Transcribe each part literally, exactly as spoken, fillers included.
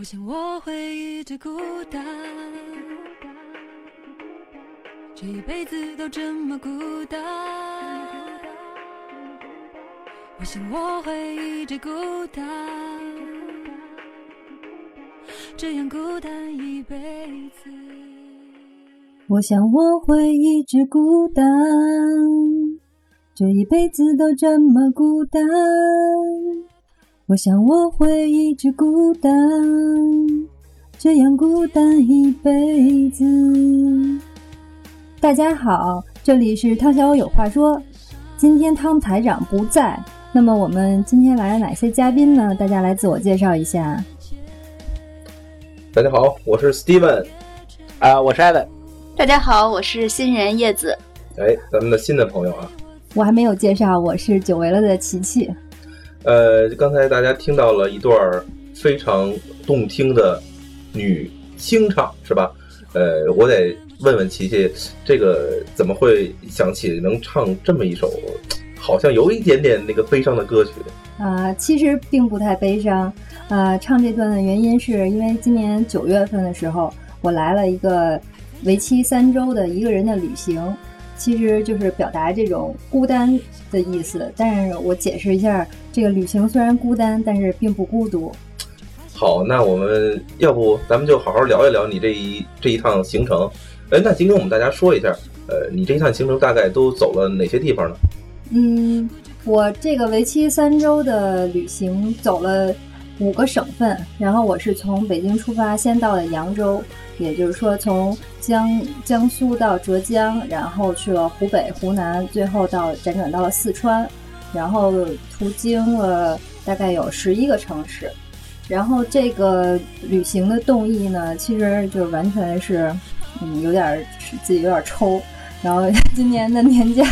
我想我会一直孤单，这一辈子都这么孤单。我想我会一直孤单，这样孤单一辈子。我想我会一直孤单，这一辈子都这么孤单。我想我会一直孤单，这样孤单一辈子。大家好，这里是汤小我有话说。今天汤台长不在，那么我们今天来了哪些嘉宾呢？大家来自我介绍一下。大家好，我是 Steven。 啊，我是 Ivan。 大家好，我是新人叶子。哎，咱们的新的朋友啊，我还没有介绍，我是久违了的琪琪。呃，刚才大家听到了一段非常动听的女清唱，是吧？呃，我得问问琪琪，这个怎么会想起能唱这么一首好像有一点点那个悲伤的歌曲啊、呃？其实并不太悲伤。呃，唱这段的原因是因为今年九月份的时候，我来了一个为期三周的一个人的旅行，其实就是表达这种孤单的意思。但是我解释一下，这个旅行虽然孤单，但是并不孤独。好，那我们要不咱们就好好聊一聊你这一这一趟行程。哎，那今天我们大家说一下，呃，你这一趟行程大概都走了哪些地方呢？嗯，我这个为期三周的旅行走了五个省份，然后我是从北京出发，先到了扬州，也就是说从江江苏到浙江，然后去了湖北、湖南，最后到辗转到了四川，然后途经了大概有十一个城市。然后这个旅行的动议呢，其实就完全是嗯有点自己有点抽，然后今年的年假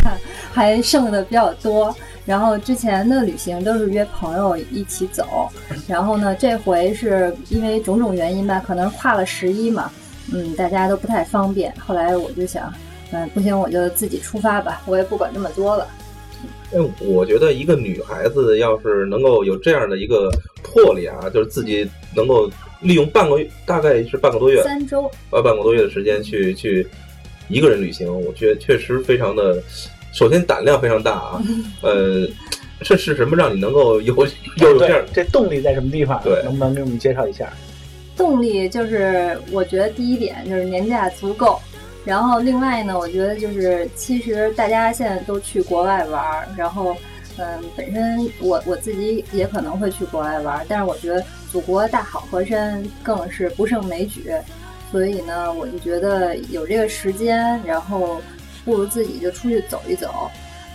还剩的比较多。然后之前的旅行都是约朋友一起走，然后呢这回是因为种种原因吧，可能跨了十一嘛，嗯大家都不太方便。后来我就想嗯不行，我就自己出发吧，我也不管这么多了。嗯，我觉得一个女孩子要是能够有这样的一个魄力啊，就是自己能够利用半个月，大概是半个多月三周半个多月的时间去去一个人旅行，我觉得确实非常的，首先胆量非常大啊，呃，这是什么让你能够有有这样？这动力在什么地方？对，能不能给我们介绍一下？动力就是，我觉得第一点就是年假足够，然后另外呢，我觉得就是其实大家现在都去国外玩，然后嗯、呃，本身我我自己也可能会去国外玩，但是我觉得祖国大好河山更是不胜枚举，所以呢，我就觉得有这个时间，然后。不如自己就出去走一走，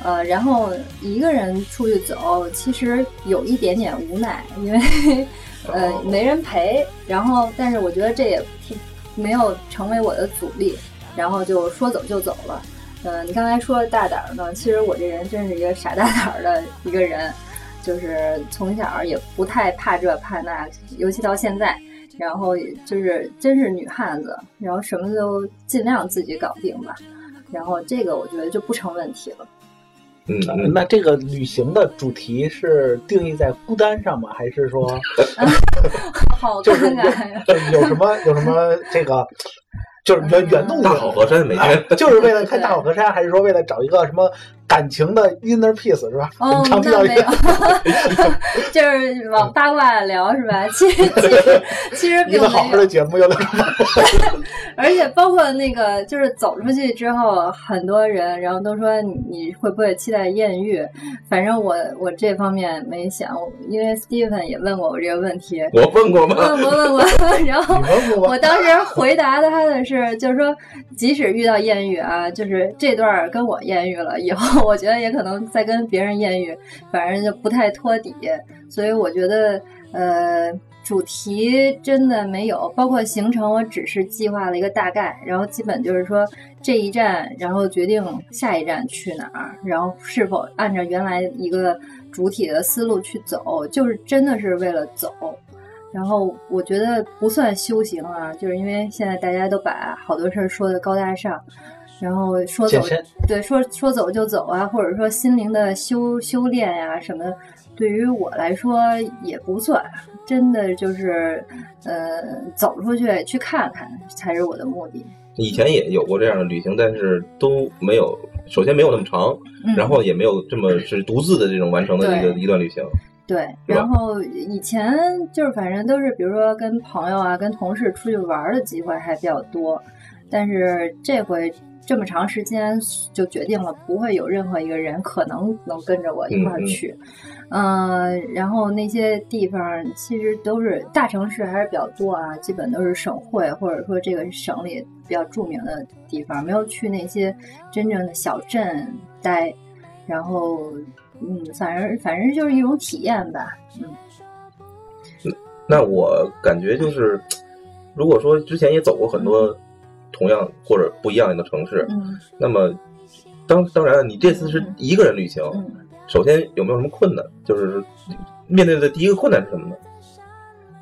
呃，然后一个人出去走，其实有一点点无奈，因为呃没人陪。然后，但是我觉得这也没有成为我的阻力，然后就说走就走了。呃，你刚才说大胆呢，其实我这人真是一个傻大胆的一个人，就是从小也不太怕这怕那，尤其到现在，然后就是真是女汉子，然后什么都尽量自己搞定吧。然后这个我觉得就不成问题了。嗯，那这个旅行的主题是定义在孤单上吗？还是说，好尴尬呀！有什么有什么这个，就是原原动力大好河山每天就是为了看大好河山，还是说为了找一个什么感情的 inner peace 是吧？哦，那没有，就是往八卦聊是吧？其实其实其实一个好好的节目有点。而且包括那个就是走出去之后，很多人然后都说 你, 你会不会期待艳遇，反正我我这方面没想，因为 Steven 也问过我这个问题。我问过吗？问过问过。然后我当时回答他的是就是说，即使遇到艳遇啊，就是这段跟我艳遇了以后，我觉得也可能再跟别人艳遇，反正就不太托底。所以我觉得呃主题真的没有，包括行程我只是计划了一个大概，然后基本就是说这一站，然后决定下一站去哪儿，然后是否按照原来一个主体的思路去走，就是真的是为了走。然后我觉得不算修行啊，就是因为现在大家都把好多事儿说的高大上，然后说走对说说走就走啊，或者说心灵的修修炼呀、啊、什么，对于我来说也不算，真的就是呃走出去去看看才是我的目的。以前也有过这样的旅行，但是都没有，首先没有那么长、嗯、然后也没有这么是独自的这种完成的一个一段旅行。对，然后以前就是反正都是比如说跟朋友啊跟同事出去玩的机会还比较多，但是这回这么长时间就决定了不会有任何一个人可能能跟着我一块儿去。嗯、呃，然后那些地方其实都是大城市还是比较多啊，基本都是省会或者说这个省里比较著名的地方，没有去那些真正的小镇待，然后嗯，反正反正就是一种体验吧。嗯，那我感觉就是如果说之前也走过很多、嗯同样或者不一样的城市、嗯、那么当当然你这次是一个人旅行、嗯嗯、首先有没有什么困难，就是面对的第一个困难是什么呢？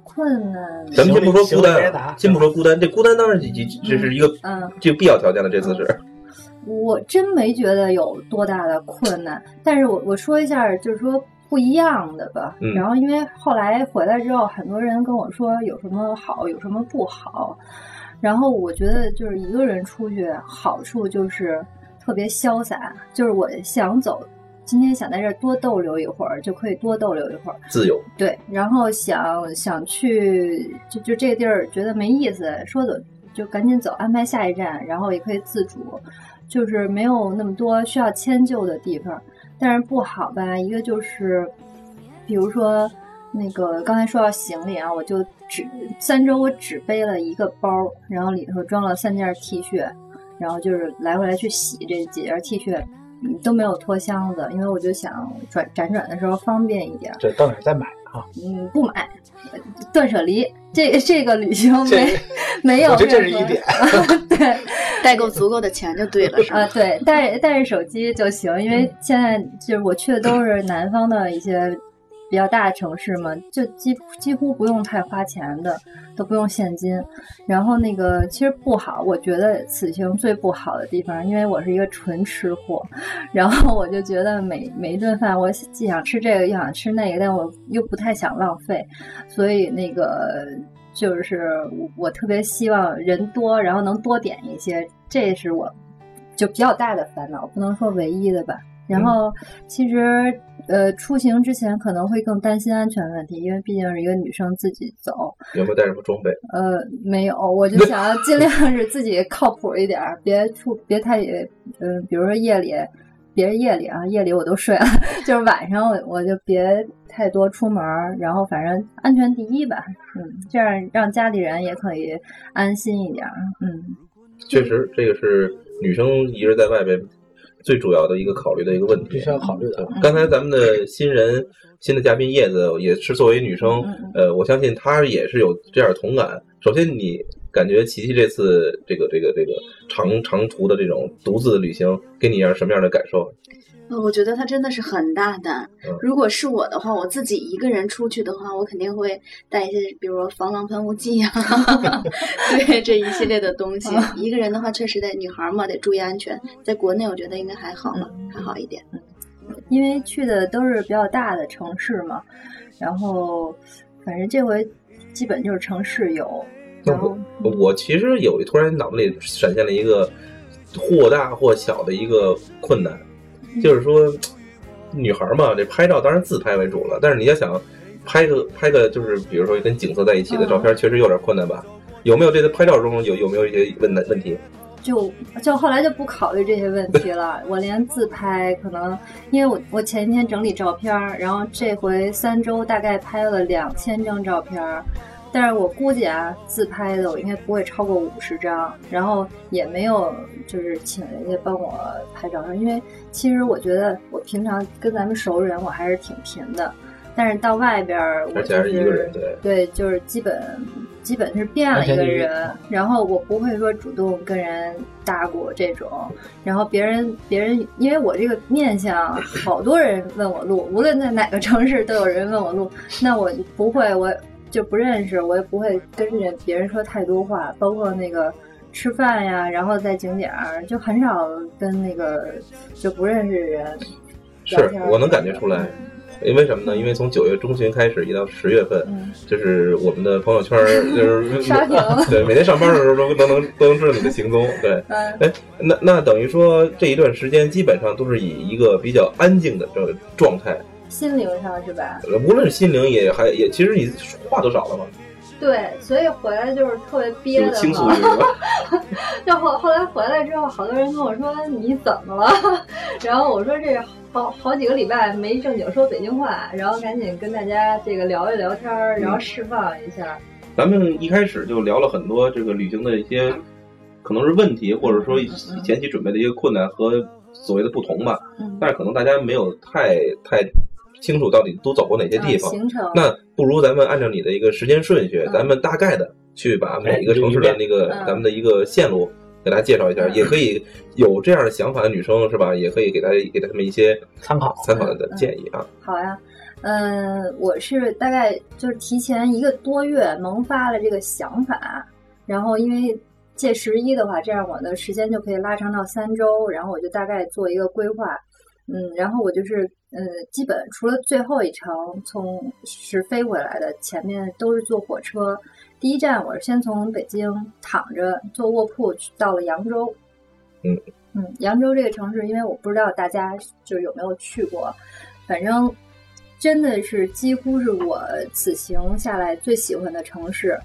困难咱们先不说孤单，先不说孤单，这孤单当然这是一个、嗯嗯、这个必要条件的，这次是、嗯嗯、我真没觉得有多大的困难，但是我我说一下就是说不一样的吧、嗯、然后因为后来回来之后很多人跟我说有什么好有什么不好，然后我觉得就是一个人出去好处就是特别潇洒，就是我想走今天想在这儿多逗留一会儿就可以多逗留一会儿，自由。对，然后想想去就就这个地儿觉得没意思说走就赶紧走安排下一站，然后也可以自主，就是没有那么多需要迁就的地方。但是不好吧，一个就是比如说那个刚才说到行李啊，我就只三周我只背了一个包，然后里头装了三件 T 恤，然后就是来回来去洗这几件 T 恤，都没有拖箱子，因为我就想转辗转的时候方便一点。这到哪再买啊？嗯，不买，断舍离。这这个旅行没没有，我觉得这是一点。对，带够足够的钱就对了，是吧？啊，对，带带着手机就行，因为现在就是我去的都是南方的一些。比较大的城市嘛，就几几乎不用太花钱的，都不用现金。然后那个其实不好，我觉得此行最不好的地方，因为我是一个纯吃货，然后我就觉得每每一顿饭我既想吃这个又想吃那个，但我又不太想浪费，所以那个就是我我特别希望人多，然后能多点一些，这是我就比较大的烦恼，不能说唯一的吧。然后其实呃出行之前可能会更担心安全问题，因为毕竟是一个女生自己走。有没有带什么装备？呃没有，我就想要尽量是自己靠谱一点，别出别太嗯、呃、比如说夜里别夜里啊夜里我都睡了就是晚上我我就别太多出门，然后反正安全第一吧，嗯，这样让家里人也可以安心一点。嗯，确实这个是女生一直在外边最主要的一个考虑的一个问题，必须要考虑的。刚才咱们的新人、新的嘉宾叶子也是作为女生，呃，我相信她也是有这样同感。首先，你感觉琪琪这次这个、这个、这个长长途的这种独自的旅行，给你一样什么样的感受？我觉得他真的是很大胆。如果是我的话，我自己一个人出去的话，我肯定会带一些，比如说防狼喷雾剂啊，对这一系列的东西。一个人的话，确实得女孩嘛，得注意安全。在国内，我觉得应该还好吧，嗯、还好一点。因为去的都是比较大的城市嘛，然后反正这回基本就是城市游。然后我我其实有突然脑子里闪现了一个或大或小的一个困难。就是说女孩嘛，这拍照当然自拍为主了，但是你要想拍个拍个就是比如说跟景色在一起的照片、嗯、确实有点困难吧。有没有这个拍照中有有没有一些问问题？就就后来就不考虑这些问题了我连自拍可能因为我我前一天整理照片，然后这回三周大概拍了两千张照片，但是我估计啊，自拍的我应该不会超过五十张，然后也没有就是请人家帮我拍照片，因为其实我觉得我平常跟咱们熟人我还是挺贫的，但是到外边我就是一个人，对对，就是基本基本是变了一个人，然后我不会说主动跟人搭过这种，然后别人别人因为我这个面相，好多人问我路，无论在哪个城市都有人问我路，那我不会我。就不认识，我也不会跟着别人说太多话，包括那个吃饭呀，然后在景点就很少跟那个就不认识人。是，我能感觉出来。因为什么呢？因为从九月中旬开始，一到十月份，嗯、就是我们的朋友圈就是刷屏、啊，对，每天上班的时候都都能都能知道你的行踪，对，哎、嗯，那那等于说这一段时间基本上都是以一个比较安静的这个状态，心灵上是吧？无论是心灵也还也，其实你话都少了嘛。对，所以回来就是特别憋的嘛。就后后来回来之后，好多人跟我说你怎么了？然后我说这好好几个礼拜没正经说北京话，然后赶紧跟大家这个聊一聊天，然后释放一下。嗯、咱们一开始就聊了很多这个旅行的一些可能是问题，或者说前期准备的一些困难和所谓的不同吧。嗯、但是可能大家没有太太。清楚到底都走过哪些地方、啊、那不如咱们按照你的一个时间顺序、嗯、咱们大概的去把每一个城市的那个、嗯、咱们的一个线路给大家介绍一下、嗯、也可以有这样的想法的女生是吧，也可以给大家给他们一些参考参考的建议啊、嗯嗯、好呀、啊、嗯、呃、我是大概就是提前一个多月萌发了这个想法，然后因为届十一的话，这样我的时间就可以拉长到三周，然后我就大概做一个规划，嗯，然后我就是呃、嗯，基本除了最后一程从是飞回来的，前面都是坐火车。第一站我是先从北京躺着坐卧铺到了扬州。嗯嗯，扬州这个城市，因为我不知道大家就有没有去过，反正真的是几乎是我此行下来最喜欢的城市，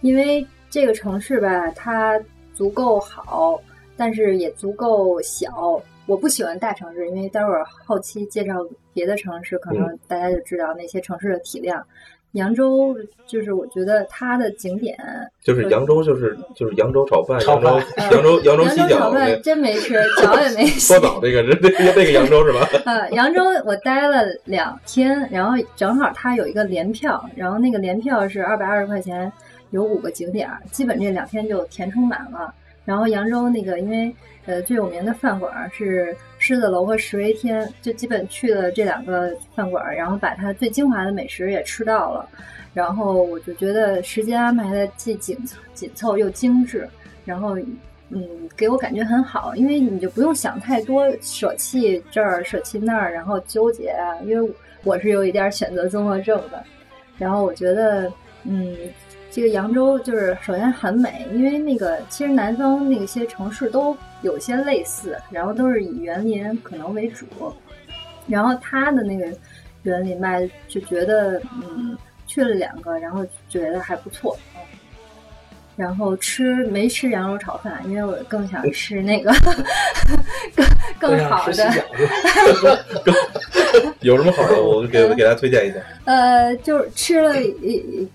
因为这个城市吧，它足够好，但是也足够小。我不喜欢大城市，因为待会儿后期介绍别的城市，可能大家就知道那些城市的体量。扬州就是我觉得它的景点，就是扬州，就是就是扬州炒饭，扬州扬州扬州西饺，炒饭真没吃，脚也没洗。说早这个这这个扬州是吧？呃，扬州我待了两天，然后正好它有一个联票，然后那个联票是二百二十块钱，有五个景点，基本这两天就填充满了。然后扬州那个，因为呃最有名的饭馆是狮子楼和石围天，就基本去了这两个饭馆，然后把它最精华的美食也吃到了。然后我就觉得时间安排的既紧紧凑又精致，然后嗯给我感觉很好，因为你就不用想太多，舍弃这儿舍弃那儿，然后纠结啊，因为我是有一点选择综合症的。然后我觉得嗯。这个扬州就是首先很美，因为那个其实南方那些城市都有些类似，然后都是以园林可能为主，然后它的那个园林吧，就觉得嗯去了两个，然后觉得还不错。然后吃没吃羊肉炒饭，因为我更想吃那个更更好的。有什么好的，我给给大家推荐一下。呃，就是吃了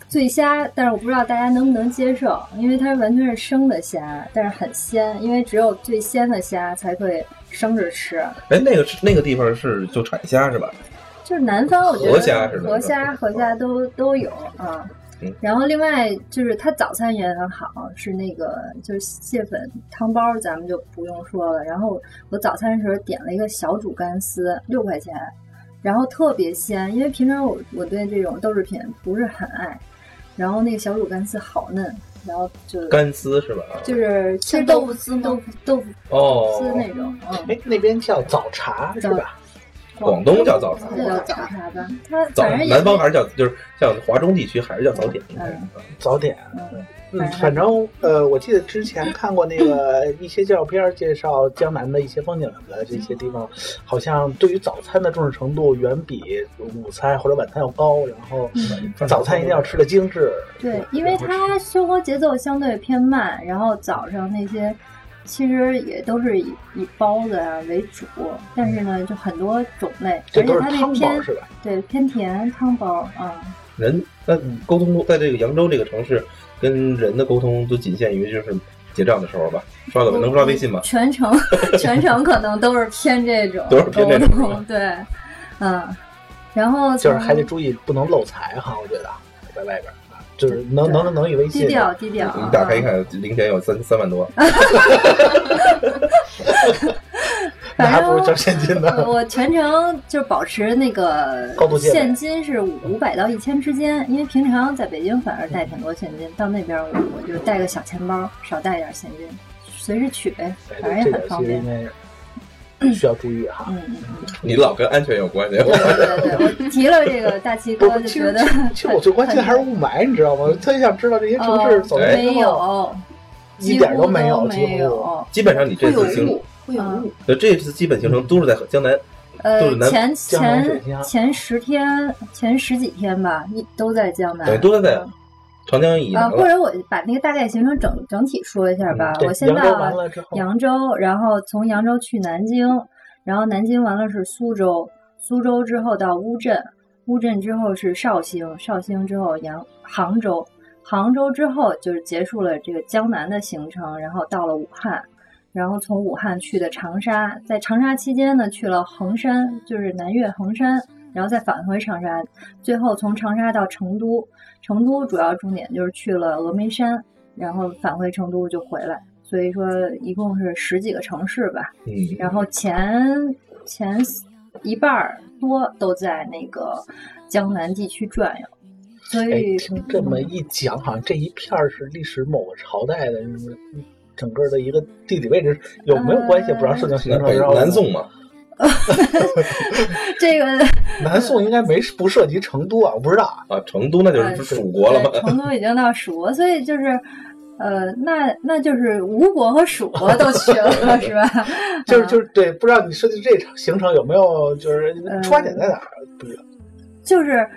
醉虾，但是我不知道大家能不能接受，因为它完全是生的虾，但是很鲜，因为只有最鲜的虾才可以生着吃。哎，那个那个地方是就产虾是吧？就是南方，我觉得河虾是河虾，河虾都都有啊。嗯、然后另外就是它早餐也很好，是那个就是蟹粉汤包，咱们就不用说了。然后我早餐的时候点了一个小煮干丝，六块钱，然后特别鲜，因为平常我我对这种豆制品不是很爱。然后那个小煮干丝好嫩，然后就干丝是吧？就是像豆腐丝、豆腐豆腐哦丝那种。哎，那边叫早茶是吧？广东叫早茶，叫早茶吧。它反正南方还是叫，就是像华中地区还是叫早点，应该是早点。嗯，反正呃，我记得之前看过那个一些纪录片介绍江南的一些风景什么的，这些地方好像对于早餐的重视程度远比午餐或者晚餐要高，然后早餐一定要吃的精致。对，因为它生活节奏相对偏慢，然后早上那些。其实也都是以以包子啊为主，但是呢，就很多种类，而且它那偏对偏甜汤包啊、嗯。人那沟通在这个扬州这个城市，跟人的沟通都仅限于就是结账的时候吧，刷个能刷微信吗？全程全程可能都是偏这种，都是偏这种对，嗯，然后就是还得注意不能漏财哈，我觉得在外边。就是能能能以为低调低调，你打开一看，零钱有三三万多，那还不如交现金呢。我全程就保持那个现金是五百到一千之间，因为平常在北京反而带挺多现金，到那边我就带个小钱包，少带点现金，随时取呗，反正也很方便。需要注意哈。嗯嗯嗯，你老跟安全有关系。对对对，我提了这个大七哥就觉得其实我最关心还是雾霾，你知道吗？我特别想知道这些城市走没有，一点都没有，几乎基本上你这次行会有雾，这次基本行程都是在江南。呃，前前前十天、前十几天吧，都在江南，对，都在长江以南啊。或者我把那个大概行程整整体说一下吧。嗯、我先到了扬州，然后从扬州去南京，然后南京完了是苏州，苏州之后到乌镇，乌镇之后是绍兴，绍兴之后扬杭州，杭州之后就是结束了这个江南的行程，然后到了武汉。然后从武汉去的长沙，在长沙期间呢，去了衡山，就是南岳衡山，然后再返回长沙，最后从长沙到成都，成都主要重点就是去了峨眉山，然后返回成都就回来，所以说一共是十几个城市吧。嗯，然后前前一半多都在那个江南地区转悠。所以这么一讲，好像这一片是历史某个朝代的。整个的一个地理位置有没有关系？不让事情形成，然后南宋嘛，这个南宋应该没不涉及成都啊，我不知道啊，成都那就是蜀国了嘛，成都已经到蜀国，所以就是呃，那那就是吴国和蜀国都去了，是吧？就是就是对，不知道你设计这行程有没有就是出发点在哪儿？不知道，就是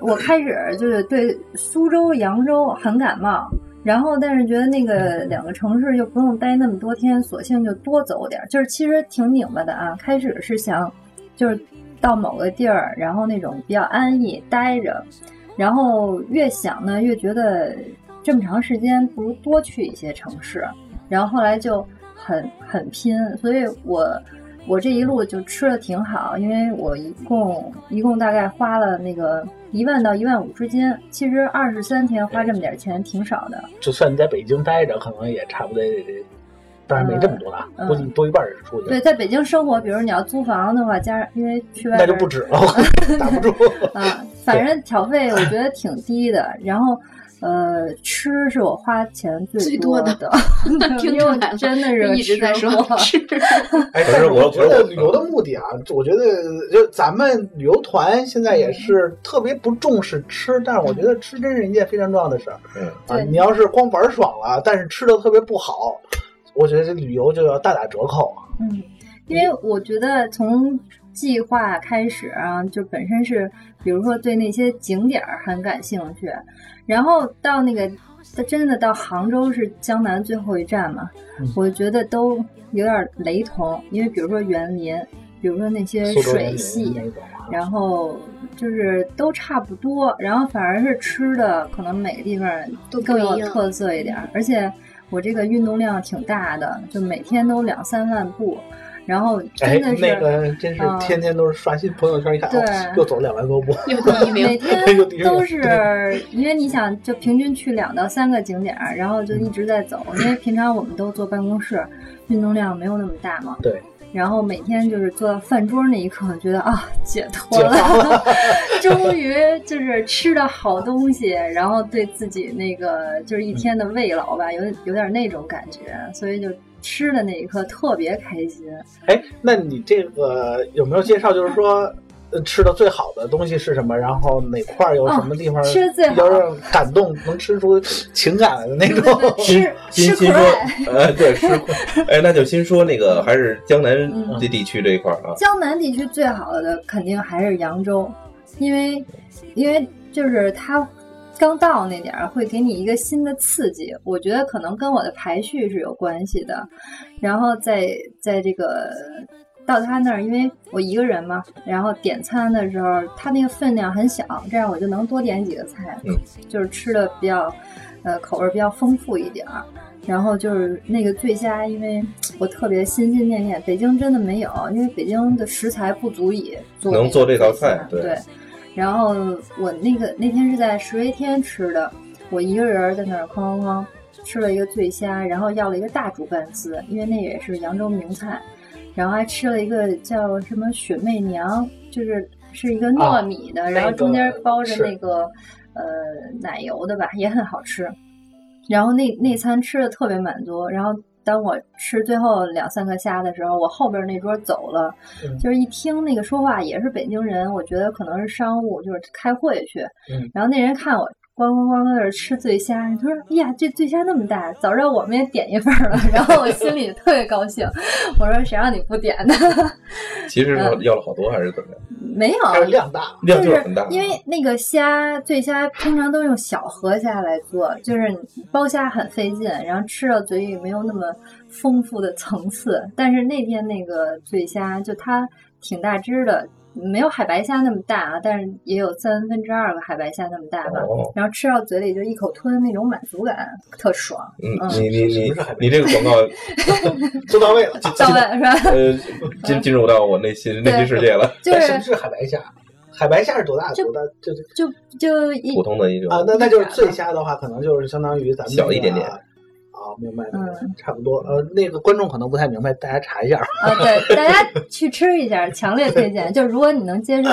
我开始就是对苏州、扬州很感冒。然后但是觉得那个两个城市又不用待那么多天，索性就多走点，就是其实挺拧巴的啊。开始是想就是到某个地儿，然后那种比较安逸待着，然后越想呢越觉得这么长时间不如多去一些城市，然后后来就很很拼，所以我我这一路就吃的挺好，因为我一共一共大概花了那个一万到一万五之间，其实二十三天花这么点钱挺少的。就算你在北京待着，可能也差不多，当然没这么多了，估计、嗯、多一半是出去。对，在北京生活，比如你要租房的话，加上因为去外边那就不止了，打不住啊。反正挑费我觉得挺低的，然后呃，吃是我花钱最多的，多的因为我真的是一直在说吃。哎，但是我觉得旅游的目的啊，我觉得就咱们旅游团现在也是特别不重视吃，但是我觉得吃真是一件非常重要的事儿。嗯啊，你要是光玩爽了，但是吃的特别不好，我觉得这旅游就要大打折扣。嗯，因为我觉得从计划开始啊，就本身是比如说对那些景点很感兴趣。然后到那个真的到杭州是江南最后一站嘛，嗯、我觉得都有点雷同，因为比如说园林，比如说那些水系，然后就是都差不多，然后反而是吃的可能每个地方都更有特色一点，而且我这个运动量挺大的，就每天都两三万步。然后真的是、哎、那个真是天天都是刷新朋友圈一看、嗯、又走两万多步，每天都是因为你想就平均去两到三个景点，然后就一直在走，因为平常我们都坐办公室，运动量没有那么大嘛。对，然后每天就是坐到饭桌那一刻觉得啊解脱了，了终于就是吃了好东西，然后对自己那个就是一天的慰劳吧，有有点那种感觉，所以就吃的那一刻特别开心。哎，那你这个有没有介绍？就是说，吃的最好的东西是什么？然后哪块有什么地方、哦、吃最好，要是感动能吃出情感来的那种？吃吃说，呃，对，吃苦。哎，那就先说那个，还是江南这地区这一块啊、嗯。江南地区最好的肯定还是扬州，因为因为就是它。刚到那点儿会给你一个新的刺激，我觉得可能跟我的排序是有关系的。然后在在这个到他那儿，因为我一个人嘛，然后点餐的时候，他那个分量很小，这样我就能多点几个菜，嗯、就是吃的比较呃口味比较丰富一点儿。然后就是那个醉虾，因为我特别心心念念，北京真的没有，因为北京的食材不足以做能做这道菜，对。对，然后我那个那天是在十月天吃的，我一个人在那儿哐哐哐吃了一个醉虾，然后要了一个大煮拌丝，因为那也是扬州名菜，然后还吃了一个叫什么雪媚娘，就是是一个糯米的，啊、然后中间包着那个呃奶油的吧，也很好吃。然后那那餐吃的特别满足，然后当我吃最后两三个虾的时候，我后边那桌走了，嗯、就是一听那个说话也是北京人，我觉得可能是商务，就是开会去。嗯、然后那人看我咣咣咣在那吃醉虾，他说：“哎呀，这醉虾那么大，早知道我们也点一份了。”然后我心里特别高兴，我说：“谁让你不点的？”其实要了好多还是怎么样？没有，量大，量就是很大。因为那个虾醉虾通常都用小河虾来做，就是剥虾很费劲，然后吃到嘴里没有那么丰富的层次。但是那天那个醉虾就它挺大只的。没有海白虾那么大啊，但是也有三分之二个海白虾那么大吧。哦、然后吃到嘴里就一口吞，那种满足感特爽。嗯，嗯你你你你这个广告做到位了，到位是吧？呃，进进入到我内心内心世界了。就是什么是海白虾？海白虾是多大？多大？就就就普通的一种啊。那那就是醉虾的话，可能就是相当于咱们小一点点。哦，明白了，嗯、差不多。呃，那个观众可能不太明白，大家查一下。啊，对，大家去吃一下，强烈推荐。就如果你能接受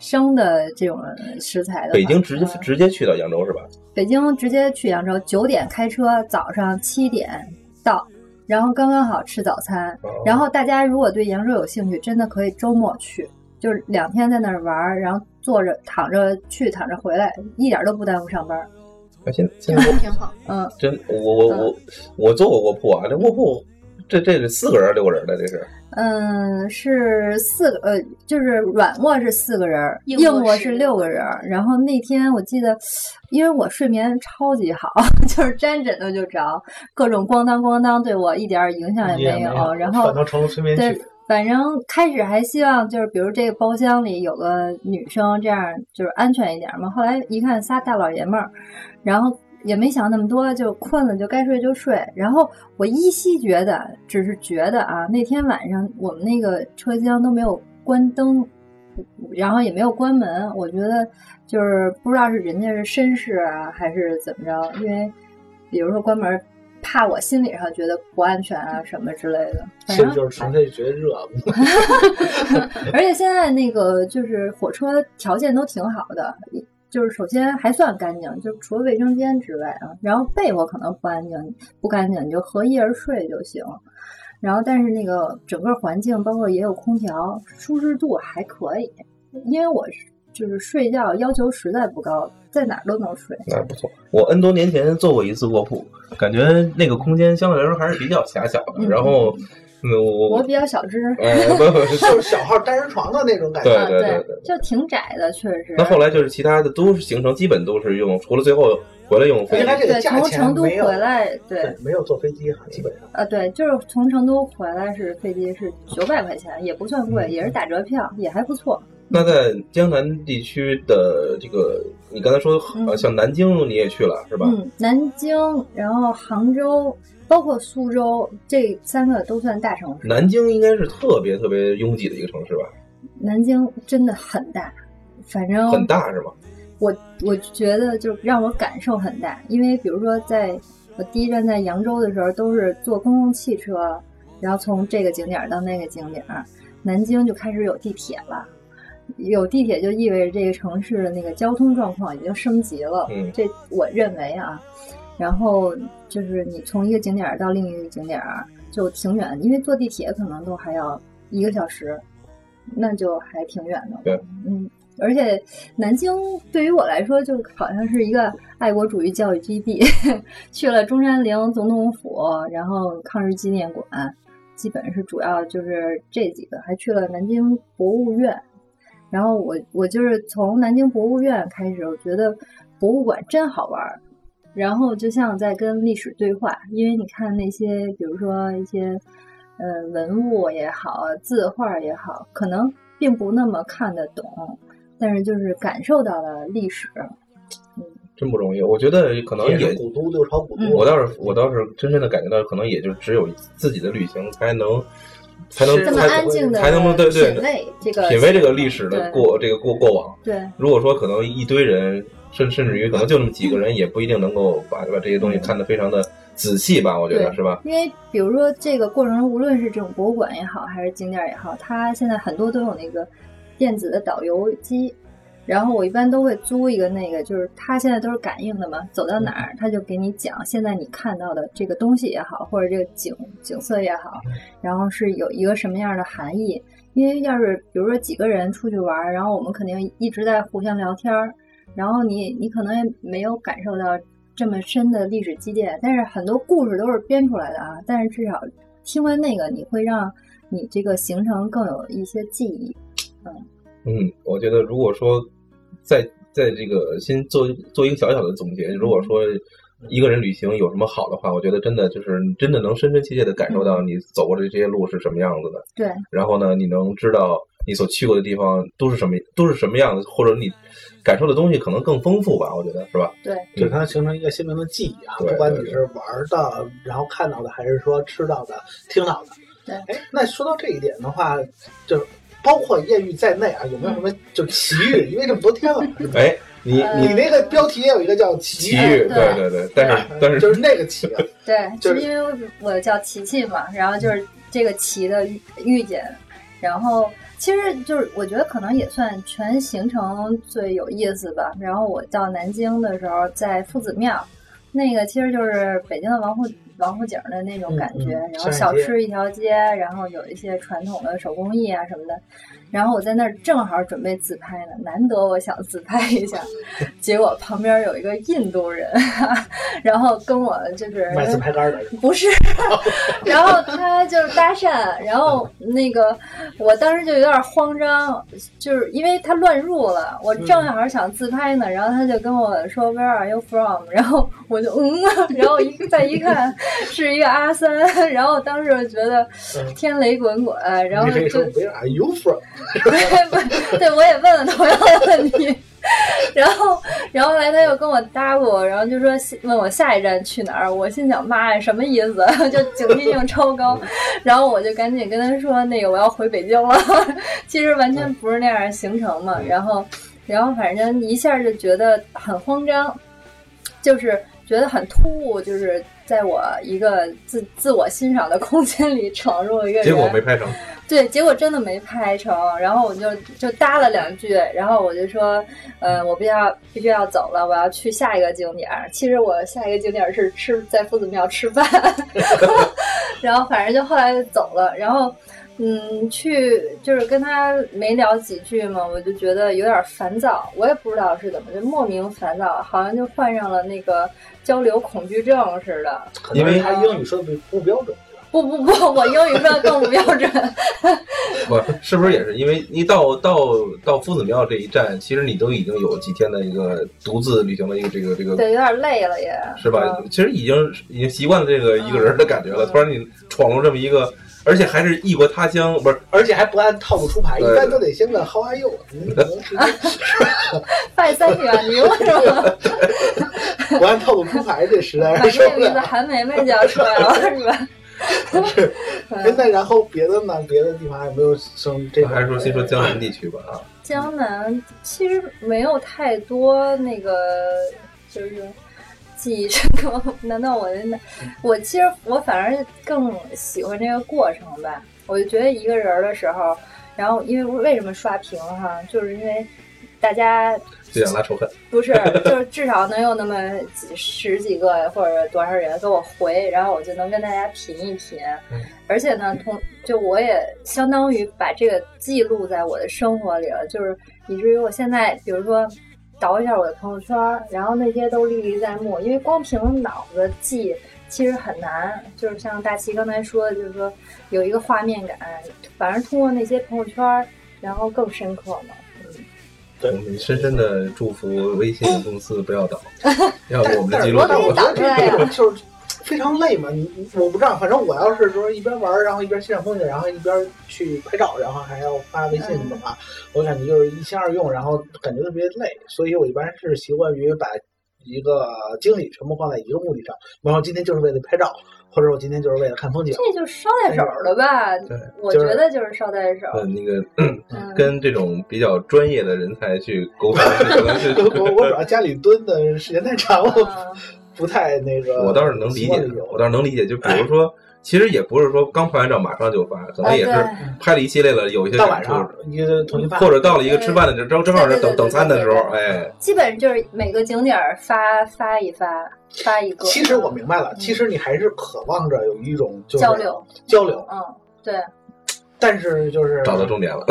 生的这种食材的话，北京直接、嗯、直接去到扬州是吧？北京直接去扬州，九点开车，早上七点到，然后刚刚好吃早餐。哦、然后大家如果对扬州有兴趣，真的可以周末去，就是两天在那儿玩，然后坐着躺着去，躺着回来，一点都不耽误上班。现现在挺好，嗯，真我我我我做过卧铺啊，这卧铺这这是四个人六个人的这是，嗯，是四个呃，就是软卧是四个人，硬卧是六个人。然后那天我记得，因为我睡眠超级好，就是沾枕头就着，各种咣当咣当，对我一点影响也没有。然后反倒成了催眠曲。反正开始还希望就是比如这个包厢里有个女生，这样就是安全一点嘛。后来一看仨大老爷们儿，然后也没想那么多，就困了就该睡就睡。然后我依稀觉得，只是觉得啊，那天晚上我们那个车厢都没有关灯，然后也没有关门，我觉得就是不知道是人家是绅士啊还是怎么着，因为比如说关门。怕我心理上觉得不安全啊什么之类的，是就是纯粹觉得热。而且现在那个就是火车条件都挺好的，就是首先还算干净，就除了卫生间之外啊，然后被窝可能不干净，不干净你就合衣而睡就行。然后但是那个整个环境包括也有空调，舒适度还可以。因为我就是睡觉要求实在不高。在哪都能睡，那不错。我 N 多年前做过一次卧铺，感觉那个空间相对来说还是比较狭小的。嗯、然后，嗯、我我比较小只，哎、就是小号单人床的那种感觉，对对 对, 对, 对, 对，就挺窄的，确实。那后来就是其他的都是行程，基本都是用，除了最后回来用飞机。对，从成都回来，对，对没有坐飞机哈，基本上。啊，对，就是从成都回来是飞机是九百块钱，也不算贵，嗯、也是打折票，也还不错。那在江南地区的这个，你刚才说呃，像南京你也去了、嗯、是吧？嗯，南京，然后杭州，包括苏州，这三个都算大城市。南京应该是特别特别拥挤的一个城市吧？南京真的很大，反正很大是吗？我我觉得就让我感受很大，因为比如说在我第一站在扬州的时候，都是坐公共汽车，然后从这个景点到那个景点，南京就开始有地铁了。有地铁就意味着这个城市的那个交通状况已经升级了，嗯、这我认为啊。然后就是你从一个景点到另一个景点就挺远，因为坐地铁可能都还要一个小时，那就还挺远的。对，嗯，而且南京对于我来说就好像是一个爱国主义教育基地，去了中山陵、总统府，然后抗日纪念馆，基本是主要就是这几个，还去了南京博物院。然后我我就是从南京博物院开始，我觉得博物馆真好玩儿，然后就像在跟历史对话，因为你看那些比如说一些呃文物也好，字画也好，可能并不那么看得懂，但是就是感受到了历史。嗯，真不容易，我觉得可能也古都六朝古都，我倒是我倒是深深的感觉到，可能也就只有自己的旅行才能。才能这么安静的才能对对品味这个品味这个历史的过这个过过往。对，如果说可能一堆人，甚甚至于可能就那么几个人，也不一定能够把把这些东西看得非常的仔细吧，我觉得是吧？因为比如说这个过程，无论是这种博物馆也好，还是景点也好，它现在很多都有那个电子的导游机，然后我一般都会租一个那个，就是它现在都是感应的嘛，走到哪儿它就给你讲现在你看到的这个东西也好，或者这个景景色也好，然后是有一个什么样的含义。因为要是比如说几个人出去玩，然后我们肯定一直在互相聊天，然后你你可能也没有感受到这么深的历史积淀，但是很多故事都是编出来的啊，但是至少听完那个你会让你这个行程更有一些记忆。嗯嗯，我觉得如果说在在这个先做做一个小小的总结，如果说一个人旅行有什么好的话，我觉得真的就是你真的能深深切切的感受到你走过的这些路是什么样子的，对、嗯、然后呢你能知道你所去过的地方都是什么都是什么样子，或者你感受的东西可能更丰富吧，我觉得是吧，对，就是它形成一个鲜明的记忆啊，不管你是玩到然后看到的还是说吃到的听到的。对，哎，那说到这一点的话，就是包括艳遇在内啊，有没有什么就奇遇？因为这么多天了，哎，你你那个标题也有一个叫奇遇，对对对，但是但是就是那个奇，对，就是因为我叫琪琪嘛，然后就是这个奇的遇见，然后其实就是我觉得可能也算全行程最有意思吧。然后我到南京的时候，在夫子庙，那个其实就是北京的王府。王府井的那种感觉、嗯嗯、然后小吃一条街，然后有一些传统的手工艺啊什么的，然后我在那儿正好准备自拍呢，难得我想自拍一下，结果旁边有一个印度人然后跟我就是买自拍杆的不是然后他就搭讪，然后那个我当时就有点慌张，就是因为他乱入了，我正好想自拍呢、嗯、然后他就跟我说 Where are you from， 然后我就嗯然后一再一看是一个阿三，然后当时我觉得天雷滚滚，嗯、然后就Where are you from？ 对，我也问了同样的问题，然后然后来他又跟我搭过，然后就说问我下一站去哪儿，我心想妈呀什么意思，就警惕性超高，然后我就赶紧跟他说那个我要回北京了，其实完全不是那样的行程嘛，然后然后反正一下就觉得很慌张，就是觉得很突兀，就是在我一个自自我欣赏的空间里闯入一个人，结果没拍成。对，结果真的没拍成。然后我就就搭了两句，然后我就说，呃，我必须要必须要走了，我要去下一个景点。其实我下一个景点是吃在夫子庙吃饭，然后反正就后来就走了。然后，嗯，去就是跟他没聊几句嘛，我就觉得有点烦躁，我也不知道是怎么就莫名烦躁，好像就患上了那个。交流恐惧症似的，因为他英语说的不标准。不不不，我英语说的更不标准。不，是不是也是因为你到到到夫子庙这一站，其实你都已经有几天的一个独自旅行的一个这个这个。对，有点累了也。是吧？嗯、其实已经已经习惯了这个一个人的感觉了，嗯、突然你闯入这么一个。而且还是异国他乡，不是，而且还不按套路出牌，一般都得先问 How are you？ 拜三句啊，你为什么不按套路出牌？这时代是不是？把这个韩梅梅叫出来了是吧？是。那然后别的呢？别的地方还有没有生这？还是说先说江南地区吧？啊，江南其实没有太多那个，就是。记忆深刻？难道我真的？我其实我反而更喜欢这个过程吧。我就觉得一个人的时候，然后因为为什么刷屏哈，就是因为大家就想拉仇恨，不是，就是至少能有那么几十几个或者多少人给我回，然后我就能跟大家品一品。而且呢，同就我也相当于把这个记录在我的生活里了，就是以至于我现在，比如说。找一下我的朋友圈，然后那些都历历在目，因为光凭脑子记其实很难，就是像大齐刚才说的，就是说有一个画面感，反而通过那些朋友圈然后更深刻嘛。嗯，对，我们深深的祝福微信公司不要倒，要不我们的记录我我觉得这就是非常累嘛。你我不知道，反正我要是说一边玩，然后一边欣赏风景，然后一边去拍照，然后还要发微信什么的话，我感觉就是一心二用，然后感觉特别累。所以我一般是习惯于把一个精力全部放在一个目的上，然后今天就是为了拍照，或者我今天就是为了看风景。这就是捎带手了吧？对，我觉得就是捎带手。嗯，那个跟这种比较专业的人才去沟通，我我主要家里蹲的时间太长了。不太那个，我倒是能理解，我倒是能理解。就比如说，其实也不是说刚拍完照马上就发，可能也是拍了一系列的，有一些到晚上你统一发，或者到了一个吃饭的时候，正好是等等餐的时候，哎，基本就是每个景点发发一发，发一个。其实我明白了，其实你还是渴望着有一种就是交流交流，嗯，对。但是就是找到重点了。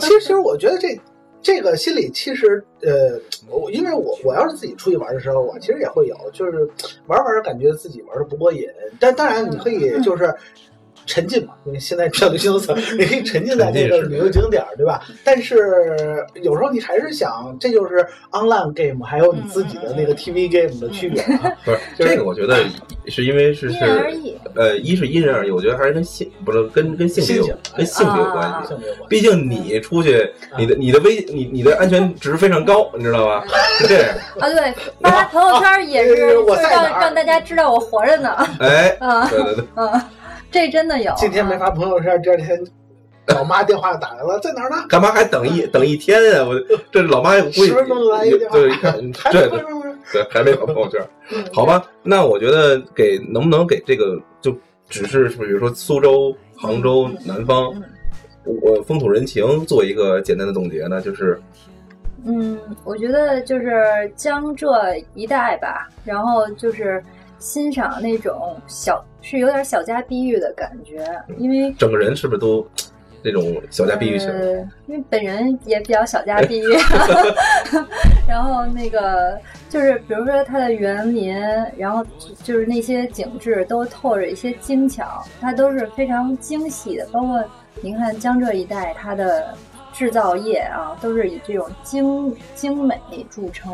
其实我觉得这。这个心理其实，呃，我因为我我要是自己出去玩的时候，我其实也会有，就是玩玩感觉自己玩的不过瘾，但当然你可以就是沉浸嘛，因为现在比较流行词，你可以沉浸在这个旅游景点，对吧？但是有时候你还是想，这就是 online game 还有你自己的那个 T V game 的区别啊。不是这个，我觉得是因为是是呃，一是因人而异，我觉得还是跟性不是跟跟性有跟性有关系。毕竟你出去，你的你的危你你的安全值非常高，你知道吧？是这样啊，对，发朋友圈也是让让大家知道我活着呢。哎，对对对，嗯。这真的有、啊，今天没发朋友圈，第二天老妈电话打来了，在哪儿呢？干嘛还等一等一天啊？我这老妈也不会十分钟来一个电话，对，还没发朋友圈，还没发朋友圈，好吧？那我觉得给能不能给这个，就只是比如说苏州、杭州、南方，我风土人情做一个简单的总结呢？就是，嗯，我觉得就是江浙一带吧，然后就是。欣赏那种小是有点小家碧玉的感觉，因为整个人是不是都那种小家碧玉型、呃？因为本人也比较小家碧玉，然后那个就是比如说它的园林，然后就是那些景致都透着一些精巧，它都是非常精细的。包括您看江浙一带，它的制造业啊，都是以这种精精美著称。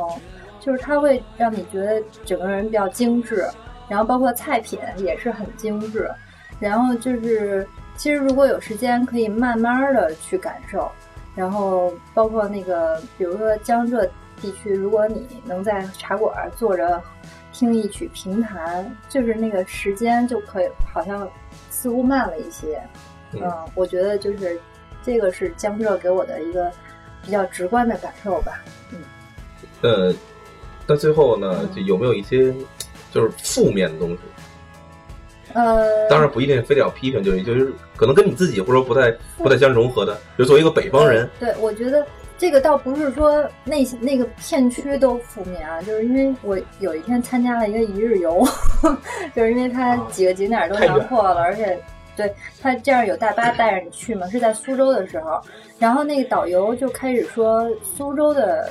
就是它会让你觉得整个人比较精致，然后包括菜品也是很精致，然后就是其实如果有时间可以慢慢的去感受，然后包括那个比如说江浙地区，如果你能在茶馆坐着听一曲评弹，就是那个时间就可以好像似乎慢了一些，嗯、呃，我觉得就是这个是江浙给我的一个比较直观的感受吧，嗯，呃。那最后呢，就有没有一些就是负面的东西？呃，当然不一定非得要批评，就是就是可能跟你自己或者不太不太相融合的，就作为一个北方人。对，我觉得这个倒不是说那些那个片区都负面啊，就是因为我有一天参加了一个一日游，就是因为它几个景点都囊括了，而且对它这样有大巴带着你去嘛，是在苏州的时候，然后那个导游就开始说苏州的。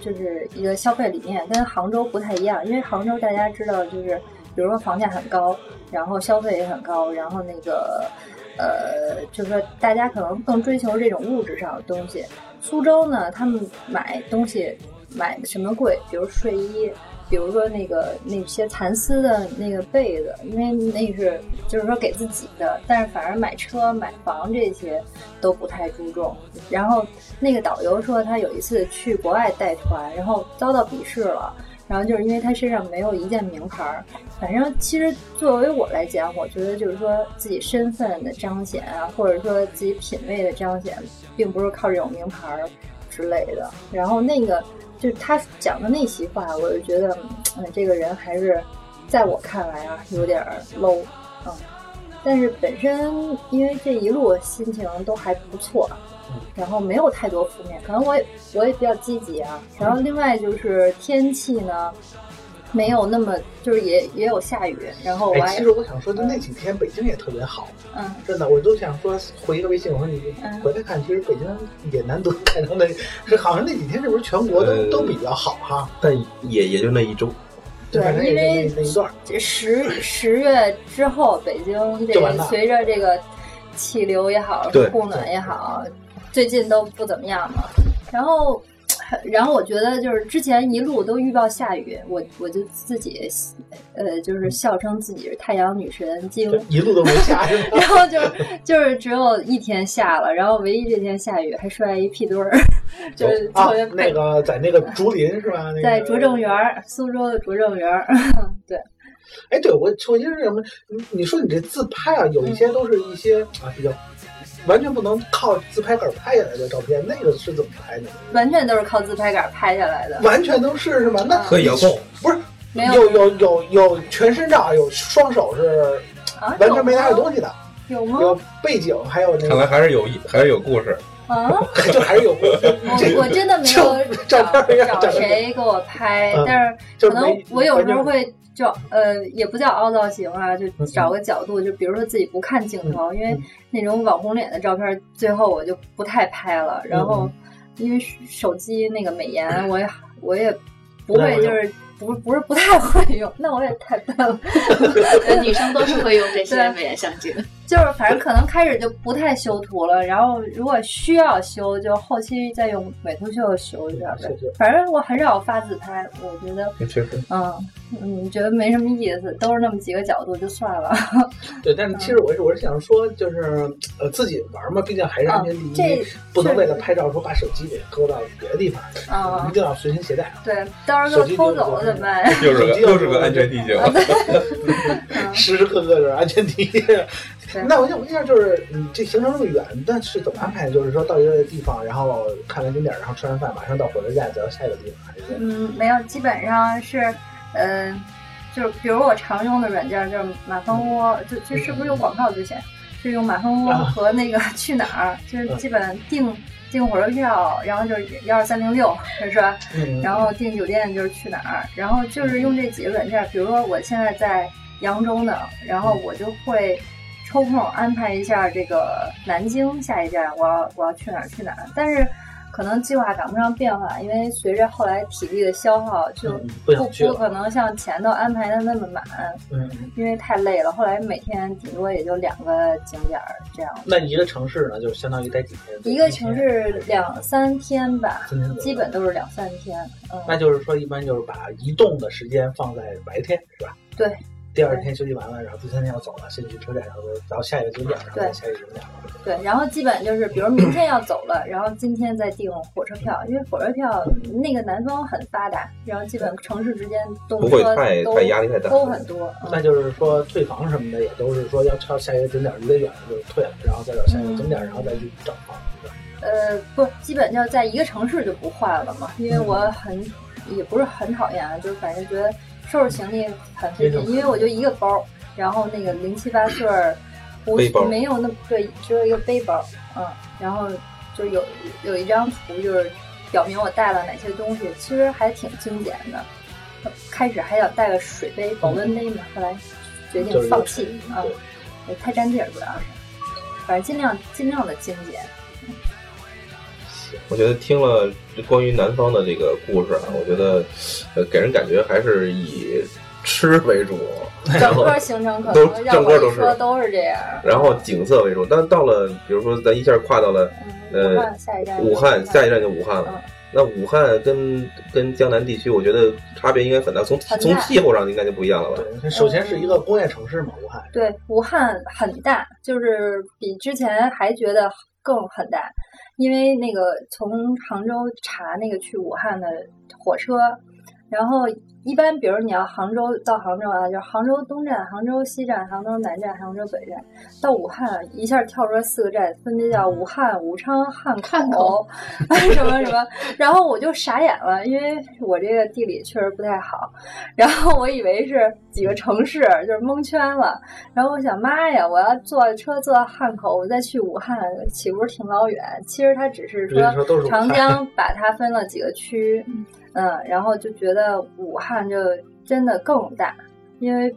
就是一个消费理念跟杭州不太一样，因为杭州大家知道就是比如说房价很高，然后消费也很高，然后那个呃就是说大家可能更追求这种物质上的东西。苏州呢，他们买东西买什么贵，比如睡衣，比如说那个那些蚕丝的那个被子，因为那是就是说给自己的，但是反而买车买房这些都不太注重。然后那个导游说他有一次去国外带团，然后遭到鄙视了，然后就是因为他身上没有一件名牌。反正其实作为我来讲，我觉得就是说自己身份的彰显啊，或者说自己品味的彰显，并不是靠这种名牌之类的。然后那个就是他讲的那席话，我就觉得，嗯，这个人还是，在我看来啊，有点 low， 嗯，但是本身因为这一路心情都还不错，然后没有太多负面，可能我也我也比较积极啊。然后另外就是天气呢，没有那么就是也也有下雨，然后我、哎、其实我想说，就那几天北京也特别好，嗯，真的，我都想说回一个微信，我说你回来看，其实北京也难得看到那，是好像那几天是不是全国都、呃、都比较好哈？但也也就那一周，对，反正因为那一段十十月之后，北京这个随着这个气流也好，供暖也好，最近都不怎么样嘛，然后。然后我觉得就是之前一路都预报下雨，我我就自己，呃，就是笑称自己是太阳女神经，一路都没下雨。然后就是就是只有一天下了，然后唯一这天下雨还摔一屁墩儿，就是特别、哦啊、那个在那个竹林是吧？那个、在拙政园，苏州的拙政园，对。哎，对我我就是什么？你说你这自拍啊，有一些都是一些、嗯、啊比较。完全不能靠自拍杆拍下来的照片，那个是怎么拍的？完全都是靠自拍杆拍下来的，完全都是是吗？那可以遥控，不是？没有有有有全身照，有双手是啊、完全没拿着东西的，有吗？有背景，还有、那个、看来还是有还是有故事啊，就还是有故事。我我真的没有找找谁给我拍，嗯、但是可能我有时候会。就呃，也不叫凹造型啊，就找个角度，就比如说自己不看镜头，因为那种网红脸的照片，最后我就不太拍了。然后，因为手机那个美颜，我也我也不会，就是不不是不太会用。那我也太笨了，女生都是会用这些美颜相机的。就是反正可能开始就不太修图了，然后如果需要修，就后期再用美图秀修一下呗。反正我很少发自拍，我觉得，嗯嗯，觉得没什么意思，都是那么几个角度就算了。对，但是其实我是我是想说，就是呃自己玩嘛，毕竟还是安全第一，嗯、不能为了拍照说把手机给偷到别的地方，嗯、一定要随身携带。对，到时候偷走了怎么办？又是个又是个安全第一，时时刻刻是安全第一。那我想问一下，就是你这行程那么远，但是怎么安排？就是说到一个地方，然后看完景点，然后吃完饭，马上到火车站，再到下一个地方，还是？嗯，没有，基本上是，嗯、呃，就是比如我常用的软件就是马蜂窝，就就是不是有广告之前是用马蜂窝和那个去哪儿，啊、就是基本订、嗯、订火车票，然后就是一二三零六，是吧？嗯、然后订酒店就是去哪儿，然后就是用这几个软件，比如说我现在在扬州呢，然后我就会。抽空安排一下这个南京下一站，我要我要去哪儿去哪儿？但是可能计划赶不上变化，因为随着后来体力的消耗，就不、嗯、不, 不可能像前头安排的那么满，嗯，因为太累了。后来每天顶多也就两个景点这样。那一个城市呢，就相当于待几天？一个城市两三天吧，天基本都是两三天。嗯，那就是说一般就是把移动的时间放在白天，是吧？对。第二天休息完了，然后第三天要走了，先去车站，然后到下一个景点，然后再下一个景点。对，然后基本就是，比如明天要走了，然后今天再订火车票，因为火车票那个南方很发达，然后基本城市之间都不会太太压力太大，都很多。嗯、那就是说退房什么的也都是说要到下一个景点离得远就退了，然后再找下一个景点，嗯、然后再去找房子。呃，不，基本就在一个城市就不换了嘛，因为我很、嗯、也不是很讨厌，就是反正觉得。收拾行李很费劲，因为我就一个包，然后那个零七八岁不没有那对，只有一个背包，嗯，然后就有有一张图，就是表明我带了哪些东西，其实还挺精简的。开始还想带个水杯、保温杯嘛，后来决定放弃啊，嗯、太占地儿，主要是，反正尽量尽量的精简。我觉得听了关于南方的这个故事啊，我觉得，呃，给人感觉还是以吃为主，整个行程可能整个都是都是这样，然后景色为主。但到了，比如说咱一下跨到了，嗯、呃，武汉，下一站就武汉了。嗯、那武汉跟跟江南地区，我觉得差别应该很大，从从气候上应该就不一样了吧？对，首先是一个工业城市嘛，武汉。对，武汉很大，就是比之前还觉得更很大。因为那个从杭州查那个去武汉的火车，然后一般比如你要杭州到杭州啊，就是杭州东站、杭州西站、杭州南站、杭州北站，到武汉一下跳出来四个站，分别叫武汉、武昌、汉口什么什么，然后我就傻眼了，因为我这个地理确实不太好，然后我以为是几个城市，就是蒙圈了，然后我想妈呀，我要坐车坐到汉口，我再去武汉，岂不是挺老远？其实它只是说长江把它分了几个区。嗯，然后就觉得武汉就真的更大，因为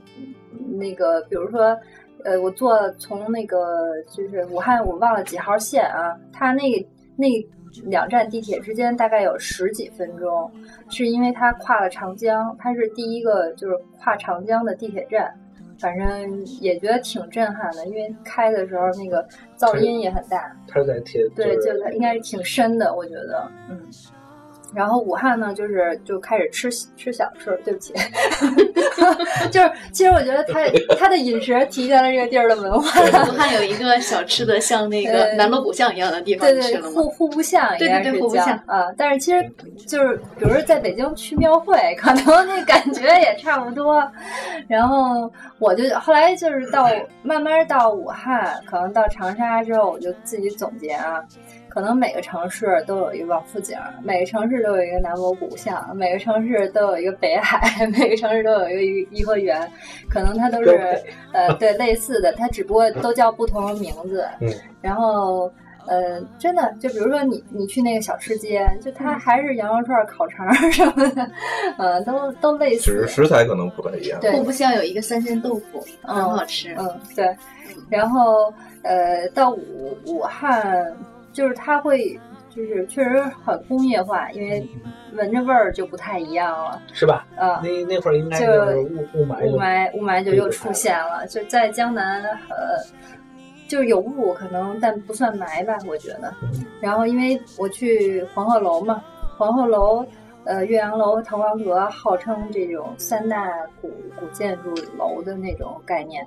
那个比如说，呃，我坐从那个就是武汉，我忘了几号线啊，它那那两站地铁之间大概有十几分钟，是因为它跨了长江，它是第一个就是跨长江的地铁站，反正也觉得挺震撼的，因为开的时候那个噪音也很大。它在铁对，就它应该是挺深的，我觉得，嗯。然后武汉呢，就是就开始吃吃小吃，对不起，就是其实我觉得他他的饮食体现了这个地儿的文化。武汉有一个小吃的像那个南锣鼓巷一样的地方，对对，户户部巷应该是叫啊。但是其实就是，比如说在北京去庙会，可能那感觉也差不多。然后我就后来就是到慢慢到武汉，可能到长沙之后，我就自己总结啊。可能每个城市都有一个王府井，每个城市都有一个南锣鼓巷，每个城市都有一个北海，每个城市都有一个颐和园，可能它都是呃对类似的，它只不过都叫不同的名字。嗯，然后呃真的就比如说你你去那个小吃街，就它还是羊肉串、烤肠什么的，呃都都类似，只是食材可能不太一样。对，我不需要有一个三鲜豆腐，嗯、很好吃。嗯，对。然后呃到武武汉。就是它会，就是确实很工业化，因为闻着味儿就不太一样了，是吧？啊、嗯，那那会儿应该就是雾雾霾，雾霾雾霾就又出现了。就在江南，呃，就是有雾可能，但不算霾吧，我觉得。然后因为我去黄鹤楼嘛，黄鹤楼、呃岳阳楼、滕王阁号称这种三大古古建筑楼的那种概念。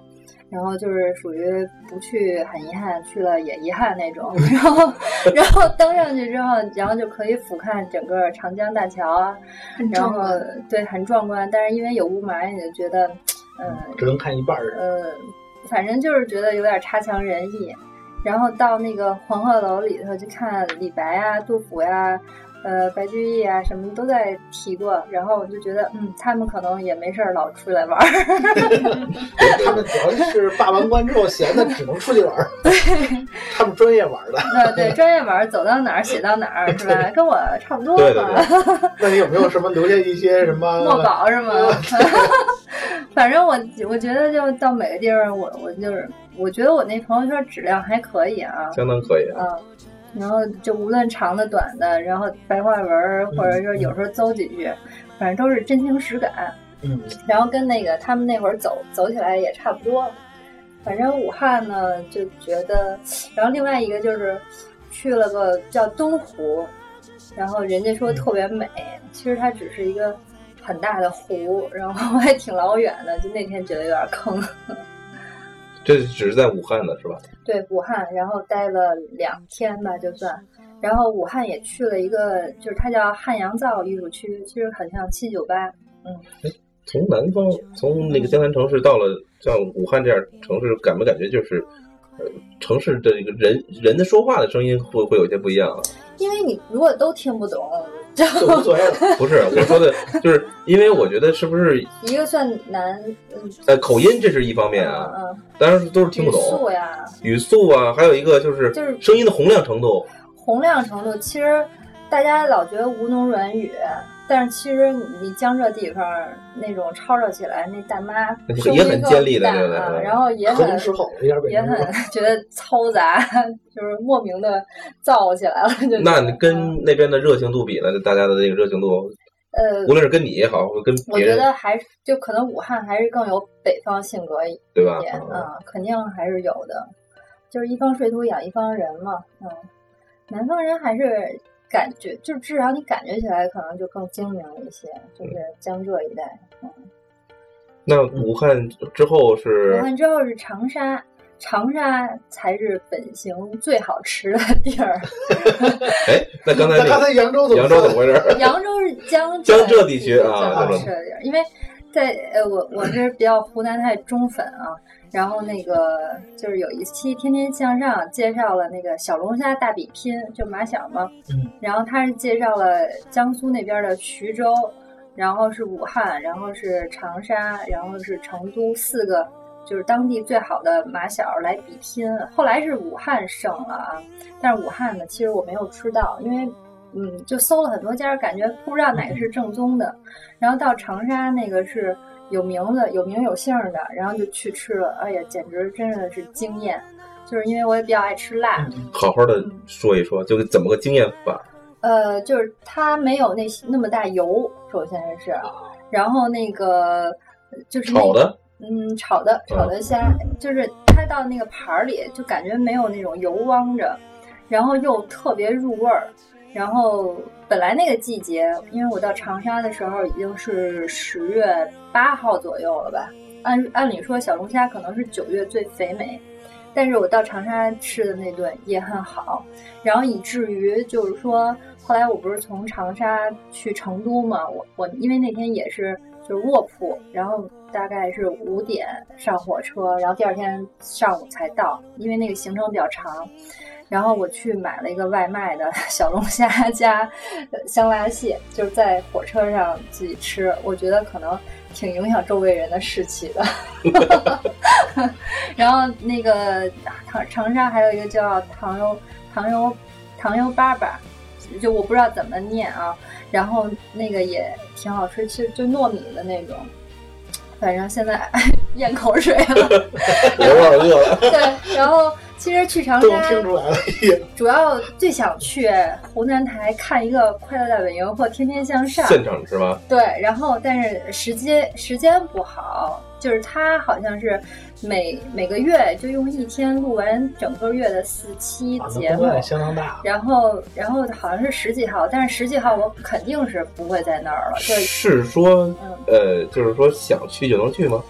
然后就是属于不去很遗憾，去了也遗憾那种。然后，然后登上去之后，然后就可以俯瞰整个长江大桥啊，然后对，很壮观。但是因为有雾霾，你就觉得，呃，只能看一半儿。呃，反正就是觉得有点差强人意。然后到那个黄鹤楼里头去看李白啊、杜甫呀、啊。呃，白居易啊，什么都在提过，然后我就觉得，嗯，他们可能也没事儿老出来玩儿。他们主要是罢完关之后闲的，只能出去玩儿。对，他们专业玩的。呃，对，专业玩，走到哪儿写到哪儿，是吧？跟我差不多嘛。对对对。那你有没有什么留下一些什么墨宝是吗？反正我我觉得，就到每个地方我，我我就是，我觉得我那朋友圈质量还可以啊，相当可以啊。嗯，然后就无论长的短的，然后白话文或者就是有时候诌几句，反正都是真情实感。嗯，然后跟那个他们那会儿走走起来也差不多。反正武汉呢，就觉得，然后另外一个就是去了个叫东湖，然后人家说特别美，其实它只是一个很大的湖，然后还挺老远的，就那天觉得有点坑。这只是在武汉的是吧？对，武汉，然后待了两天吧，就算。然后武汉也去了一个，就是它叫汉阳造艺术区，其实很像七九八。嗯，从南方，从那个江南城市到了像武汉这样城市，感不感觉就是，呃，城市的一个人人的说话的声音会会有些不一样啊？因为你如果都听不懂，就无所谓了。不是我说的，就是因为我觉得是不是一个算难，呃，口音这是一方面啊，嗯嗯、当然都是听不懂。语速呀，语速啊，还有一个就是就是声音的洪亮程度。洪亮程度，其实大家老觉得吴侬软语，但是其实你江浙地方那种吵吵起来，那大妈也很尖利的，对对对，然后也很也很觉得嘈杂。就是莫名的燥起来了，就那跟那边的热情度比呢？大家的这个热情度，呃，无论是跟你也好，跟别人我觉得还是就可能武汉还是更有北方性格一点，对吧？嗯，肯定还是有的，就是一方水土养一方人嘛。嗯，南方人还是感觉，就至少你感觉起来可能就更精明一些，就是江浙一带。嗯，那武汉之后是武汉之后是长沙。长沙才是本行最好吃的地儿。哎，那刚才那刚才扬州怎么扬州怎么回事？扬州是江江浙地区啊，好吃的地儿。因为在呃，我我是比较湖南菜中粉啊，然后那个就是有一期《天天向上》介绍了那个小龙虾大比拼，就马小嘛，然后他是介绍了江苏那边的徐州，然后是武汉，然后是长沙，然后是成都四个。就是当地最好的马小来比拼，后来是武汉胜了啊，但是武汉呢，其实我没有吃到，因为嗯，就搜了很多家，感觉不知道哪个是正宗的。然后到长沙那个是有名的、有名有姓的，然后就去吃了，哎呀，简直真的是惊艳！就是因为我也比较爱吃辣。好好的说一说，就怎么个惊艳法？呃，就是它没有那那么大油，首先是，然后那个就是那炒的。嗯，炒的炒的虾，就是它到那个盘儿里，就感觉没有那种油汪着，然后又特别入味儿。然后本来那个季节，因为我到长沙的时候已经是十月八号左右了吧，按按理说小龙虾可能是九月最肥美，但是我到长沙吃的那顿也很好，然后以至于就是说，后来我不是从长沙去成都嘛，我我因为那天也是。就是卧铺，然后大概是五点上火车，然后第二天上午才到，因为那个行程比较长。然后我去买了一个外卖的小龙虾加香辣蟹，就是在火车上自己吃，我觉得可能挺影响周围人的士气的。然后那个长长沙还有一个叫糖油糖油糖油粑粑，就我不知道怎么念啊，然后那个也挺好吃，其实就糯米的那种。反正现在咽口水了，别忘了饿了。对，然后其实去长沙听出来了，主要最想去湖南台看一个《快乐大本营》或《天天向上》现场是吧？对，然后但是时间时间不好，就是它好像是每每个月就用一天录完整个月的四期节目，啊、相当大。然后然后好像是十几号，但是十几号我肯定是不会在那儿了。对，是说、嗯、呃，就是说想去就能去吗？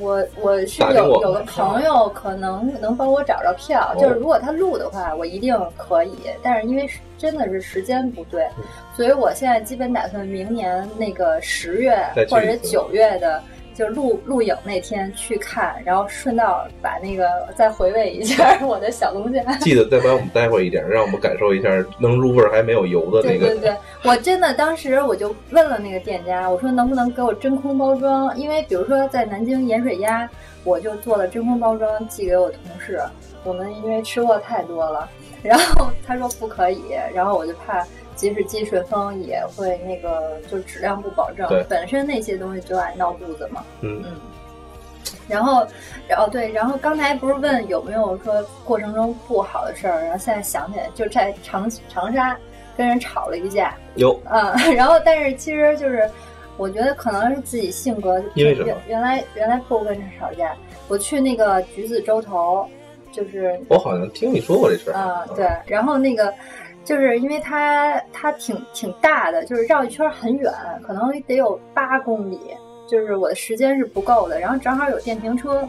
我我是有有个朋友可能能帮我找着票、哦，就是如果他录的话，我一定可以。但是因为真的是时间不对，嗯、所以我现在基本打算明年那个十月或者九月的就录录影那天去看，然后顺道把那个再回味一下我的小龙虾。记得再把我们带回一点，让我们感受一下能入味还没有油的那个。对对对，我真的当时我就问了那个店家，我说能不能给我真空包装？因为比如说在南京盐水鸭，我就做了真空包装寄给我同事，我们因为吃过太多了，然后他说不可以，然后我就怕。即使寄顺丰也会那个，就质量不保证，本身那些东西就爱闹肚子嘛。嗯嗯。然后，然后对，然后刚才不是问有没有说过程中不好的事儿，然后现在想起来，就在长长沙跟人吵了一架。有。嗯，然后但是其实就是，我觉得可能是自己性格，因为什么？原来原来不跟人吵架，我去那个橘子洲头，就是我好像听你说过这事儿。啊、嗯，对，然后那个。就是因为它它挺挺大的，就是绕一圈很远，可能得有八公里，就是我的时间是不够的。然后正好有电瓶车，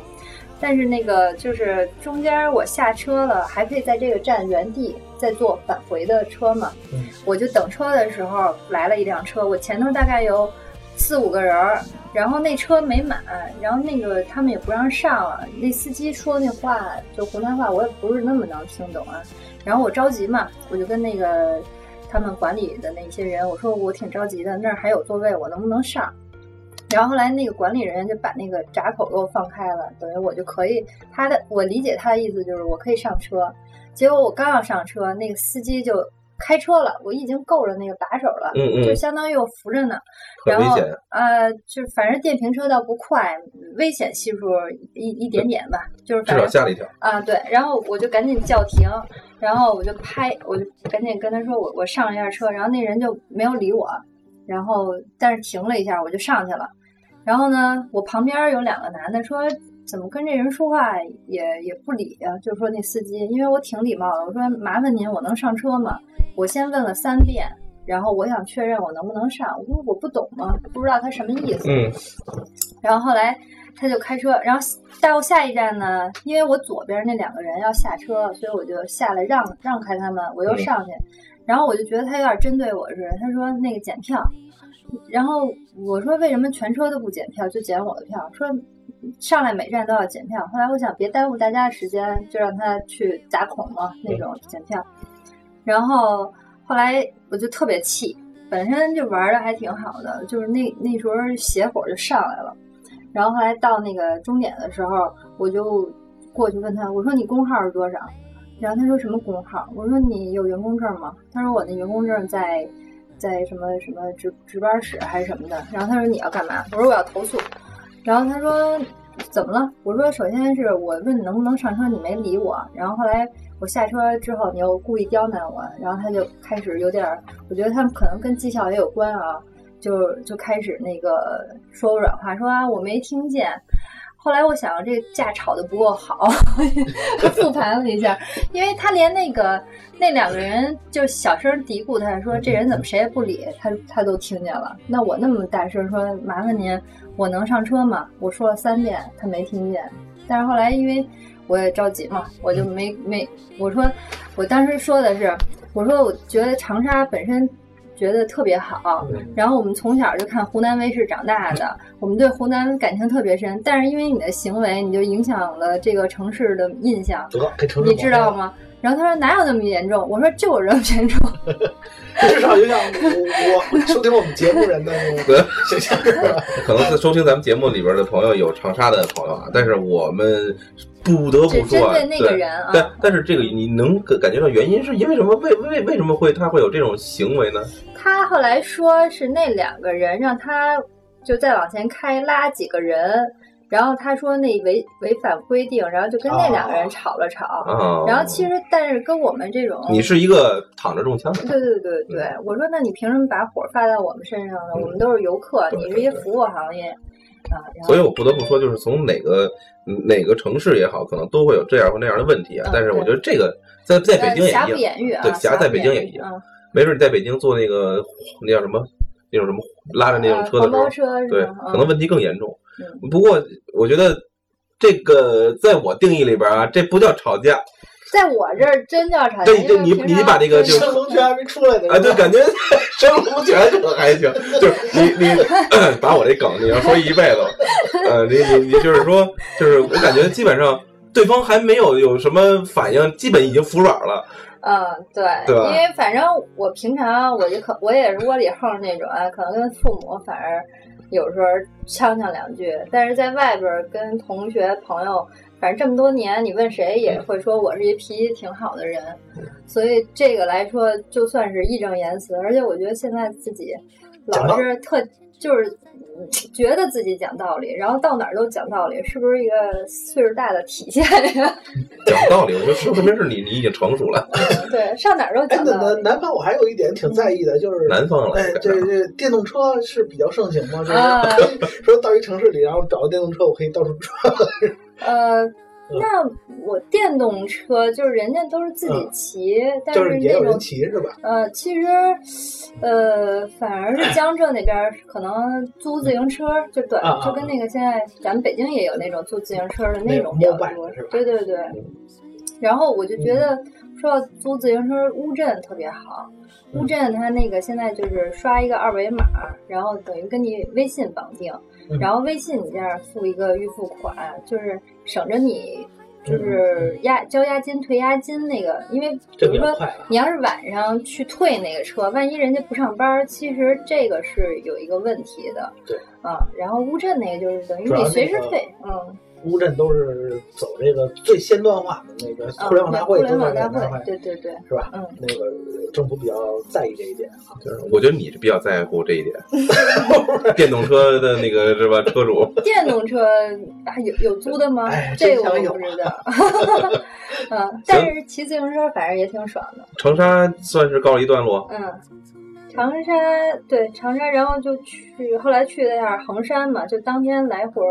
但是那个就是中间我下车了，还可以在这个站原地再坐返回的车嘛。嗯，我就等车的时候来了一辆车，我前头大概有四五个人，然后那车没满，然后那个他们也不让上了。那司机说那话就湖南话，我也不是那么能听懂啊。然后我着急嘛，我就跟那个他们管理的那些人，我说我挺着急的，那儿还有座位，我能不能上？然后后来那个管理人员就把那个闸口给我放开了，等于我就可以，他的我理解他的意思就是我可以上车。结果我刚要上车，那个司机就开车了，我已经够了那个把手了，嗯嗯，就相当于我扶着呢。然后呃，就反正电瓶车倒不快，危险系数一一点点吧，就是反正至少吓了一跳啊。对，然后我就赶紧叫停，然后我就拍，我就赶紧跟他说我我上了一下车，然后那人就没有理我，然后但是停了一下，我就上去了。然后呢，我旁边有两个男的说。怎么跟这人说话也也不理啊，就说那司机，因为我挺礼貌的，我说麻烦您，我能上车吗？我先问了三遍，然后我想确认我能不能上，我说我不懂嘛，不知道他什么意思。嗯。然后后来他就开车，然后到下一站呢，因为我左边那两个人要下车，所以我就下来让让开他们，我又上去，然后我就觉得他有点针对我似的，他说那个检票，然后我说为什么全车都不检票，就检我的票，说。上来每站都要检票，后来我想别耽误大家的时间，就让他去打孔嘛那种检票。然后后来我就特别气，本身就玩的还挺好的，就是那那时候邪火就上来了。然后后来到那个终点的时候，我就过去问他，我说你工号是多少？然后他说什么工号？我说你有员工证吗？他说我那员工证在在什么什么值值班室还是什么的。然后他说你要干嘛？我说我要投诉。然后他说怎么了？我说首先是我问你能不能上车，你没理我。然后后来我下车之后，你又故意刁难我。然后他就开始有点，我觉得他们可能跟绩效也有关啊，就就开始那个说软话，说啊我没听见。后来我想这架吵得不够好，复盘了一下，因为他连那个那两个人就小声嘀咕他说这人怎么谁也不理他，他都听见了。那我那么大声说麻烦您，我能上车吗？我说了三遍，他没听见。但是后来因为我也着急嘛，我就没没我说我当时说的是，我说我觉得长沙本身。觉得特别好，然后我们从小就看湖南卫视长大的，我们对湖南感情特别深，但是因为你的行为，你就影响了这个城市的印象，你知道吗？然后他说哪有那么严重？我说就我这么严重，至少就像我我收听我们节目人的形象是吧？可能是收听咱们节目里边的朋友有长沙的朋友啊，但是我们不得不说啊，那个人啊对，但但是这个你能感觉到原因是因为什么？为为为什么会他会有这种行为呢？他后来说是那两个人让他就再往前开拉几个人。然后他说那违违反规定，然后就跟那两个人吵了吵、啊啊、然后其实但是跟我们这种你是一个躺着中枪的，对对对对、嗯、我说那你凭什么把火发到我们身上呢、嗯、我们都是游客，你是一服务行业啊，所以我不得不说就是从哪个哪个城市也好可能都会有这样或那样的问题啊、嗯、但是我觉得这个在在北京也一样，瑕不掩瑜啊，对，瑕在北京也一样、嗯、没准你在北京做那个那叫什么那种什么拉着那种车的时候、啊、车对、嗯、可能问题更严重。不过我觉得这个在我定义里边啊，这不叫吵架，在我这儿真叫吵架。对，你你把那个就升龙拳还没出来呢啊，对，感觉升龙拳可能还行，就是你你把我这梗你要说一辈子，呃，你你你就是说，就是我感觉基本上对方还没有有什么反应，基本已经服软了。嗯，对，对因为反正我平常我就可我也是窝里横那种啊，可能跟父母反而。有时候呛呛两句，但是在外边跟同学朋友，反正这么多年，你问谁也会说我是一脾气挺好的人，所以这个来说就算是义正言辞。而且我觉得现在自己老是特就是觉得自己讲道理，然后到哪儿都讲道理，是不是一个岁数大的体现呀？讲道理，我觉得说明是你你已经成熟了。对，上哪儿都讲道理。哎，南南方我还有一点挺在意的，就是南方了。哎，这这电动车是比较盛行吗？就是、啊、说到一城市里，然后找个电动车，我可以到处转。呃，那我电动车就是人家都是自己骑，嗯、但是那种、就是、也有人骑是吧？呃，其实。呃，反而是江浙那边可能租自行车就短、啊，就跟那个现在咱们北京也有那种租自行车的那种比较多，对对对。然后我就觉得说要租自行车，乌镇特别好。乌镇它那个现在就是刷一个二维码，然后等于跟你微信绑定，然后微信你这样付一个预付款，就是省着你。就是押交押金退押金那个，因为比如说你要是晚上去退那个车，万一人家不上班，其实这个是有一个问题的。对啊，然后乌镇那个就是等于你随时退，嗯。乌镇都是走这个最先端化的那个互联网大会，互联网大会，对对对，是吧？嗯，那个政府比较在意这一点啊。就是我觉得你是比较在乎这一点，电动车的那个是吧？车主，电动车。有有租的吗？哎、这个我不知道。嗯，但是骑自行车反正也挺爽的。长沙算是告了一段落。嗯，长沙对长沙，然后就去后来去了一下衡山嘛，就当天来回。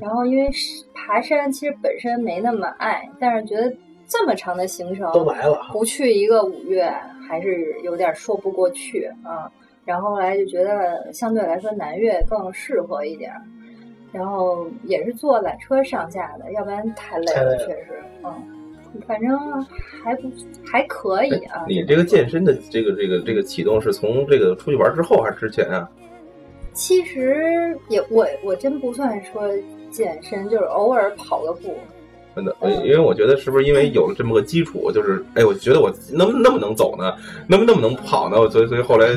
然后因为爬山其实本身没那么爱，但是觉得这么长的行程都来了，不去一个五月还是有点说不过去啊。然后后来就觉得相对来说南岳更适合一点。然后也是坐缆车上下的，要不然太累了，确实，嗯，反正还不还可以啊。你这个健身的这个这个这个启动是从这个出去玩之后还是之前啊？其实也我我真不算说健身，就是偶尔跑个步。真的，因为我觉得是不是因为有了这么个基础，就是哎，我觉得我能那么能走呢，那么那么能跑呢，所以所以后来。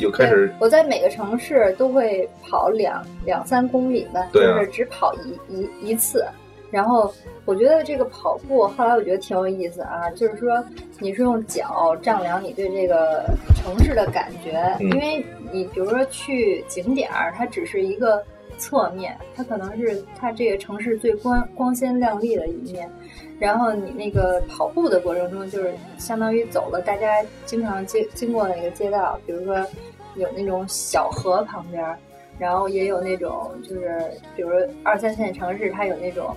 就开始，我在每个城市都会跑两两三公里吧，对啊、就是只跑一一一次。然后我觉得这个跑步后来我觉得挺有意思啊，就是说你是用脚丈量你对这个城市的感觉，嗯、因为你比如说去景点儿，它只是一个侧面，它可能是它这个城市最光光鲜亮丽的一面。然后你那个跑步的过程中，就是相当于走了大家经常经经过的那个街道，比如说有那种小河旁边，然后也有那种就是，比如二三线城市它有那种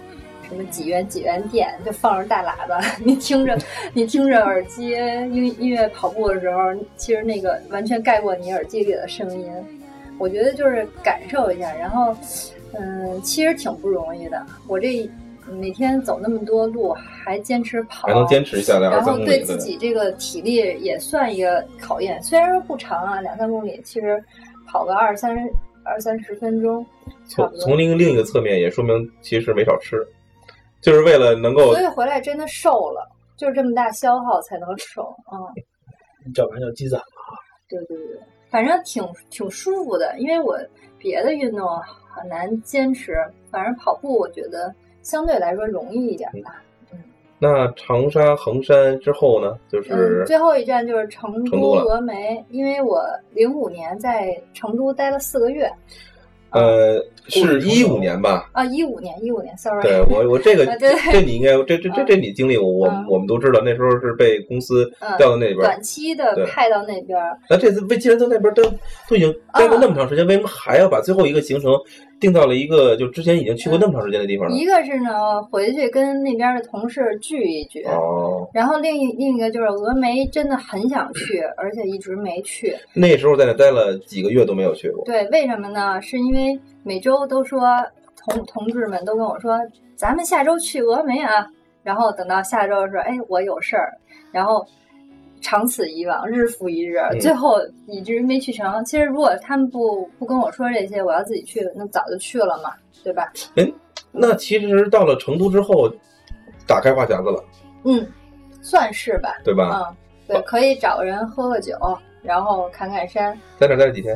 什么几元几元店，就放着大喇叭，你听着你听着耳机音音乐跑步的时候，其实那个完全盖过你耳机里的声音。我觉得就是感受一下，然后嗯，其实挺不容易的，我这。每天走那么多路还坚持跑，还能坚持下来，然后对自己这个体力也算一个考验，虽然说不长啊，两三公里，其实跑个二三二三十分钟从从另另一个侧面也说明其实没少吃，就是为了能够，所以回来真的瘦了。就是这么大消耗才能省啊。你找完要积攒了啊。对对对，反正挺挺舒服的，因为我别的运动很难坚持，反正跑步我觉得相对来说容易一点吧。嗯。那长沙横山之后呢，就是、嗯、最后一站就是成都峨眉，因为我零五年在成都待了四个月。呃，是一五年吧？啊，一五年，一五年 ，sorry。对我，我这个，啊、对对这你应该，这这这这你经历我，我、嗯、我们都知道，那时候是被公司调到那边，嗯、短期的派到那边。那、啊、这次被既然到那边，都都已经待了那么长时间、啊，为什么还要把最后一个行程定到了一个就之前已经去过那么长时间的地方呢？一个是呢，回去跟那边的同事聚一聚，哦、然后另一另一个就是峨眉，真的很想去，而且一直没去。那时候在那待了几个月都没有去过。对，为什么呢？是因为。因为每周都说同同志们都跟我说，咱们下周去峨眉啊，然后等到下周说，哎，我有事儿，然后长此以往，日复一日，最后一直没去成。其实如果他们不不跟我说这些，我要自己去，那早就去了嘛，对吧？哎，那其实到了成都之后，打开话匣子了，嗯，算是吧，对吧？嗯，对，可以找人喝喝酒，然后侃侃山。在哪待了几天？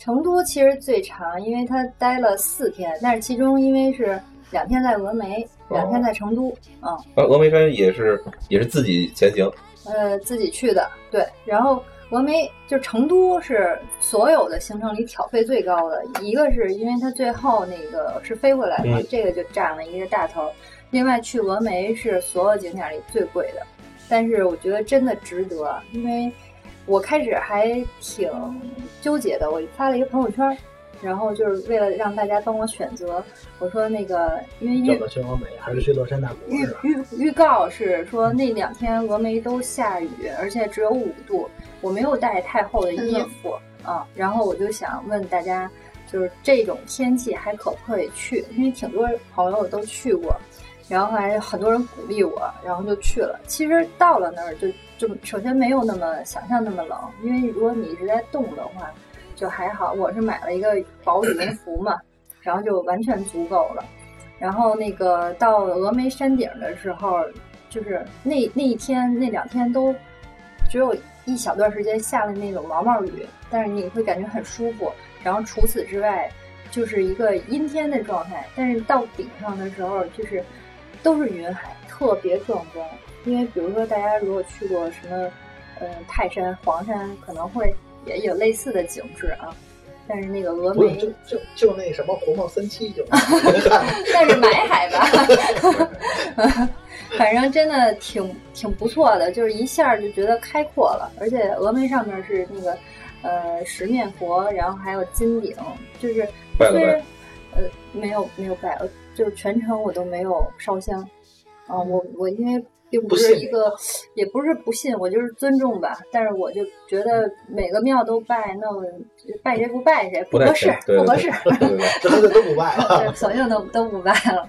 成都其实最长，因为他待了四天，但是其中因为是两天在峨眉，哦、两天在成都，嗯。啊，峨眉山也是也是自己前行。呃，自己去的，对。然后峨眉就成都是所有的行程里挑费最高的，一个是因为他最后那个是飞回来的、嗯，这个就占了一个大头。另外去峨眉是所有景点里最贵的，但是我觉得真的值得，因为。我开始还挺纠结的，我发了一个朋友圈，然后就是为了让大家帮我选择，我说那个因为预去峨眉还是去乐山大鼓是吧？预预告是说那两天峨眉都下雨，而且只有五度，我没有带太厚的衣服、嗯、啊，然后我就想问大家，就是这种天气还可不可以去？因为挺多朋友都去过，然后还很多人鼓励我，然后就去了。其实到了那儿就。就首先没有那么想象那么冷，因为如果你一直在冻的话，就还好。我是买了一个薄羽绒服嘛，然后就完全足够了。然后那个到峨眉山顶的时候，就是那那一天那两天都只有一小段时间下了那种毛毛雨，但是你会感觉很舒服。然后除此之外，就是一个阴天的状态。但是到顶上的时候，就是都是云海，特别壮观。因为比如说大家如果去过什么呃泰山黄山可能会也有类似的景致啊，但是那个峨眉就就就那什么红帽三七就但是买海吧反正真的挺挺不错的，就是一下就觉得开阔了，而且峨眉上面是那个呃十面佛，然后还有金顶，就是拜了拜呃没有没有拜，就是全程我都没有烧香啊、呃、我我因为并不是一个，也不是不信，我就是尊重吧。但是我就觉得每个庙都拜，那我拜谁不拜谁，不合适，不合适，这都不拜了，索性都都不拜了。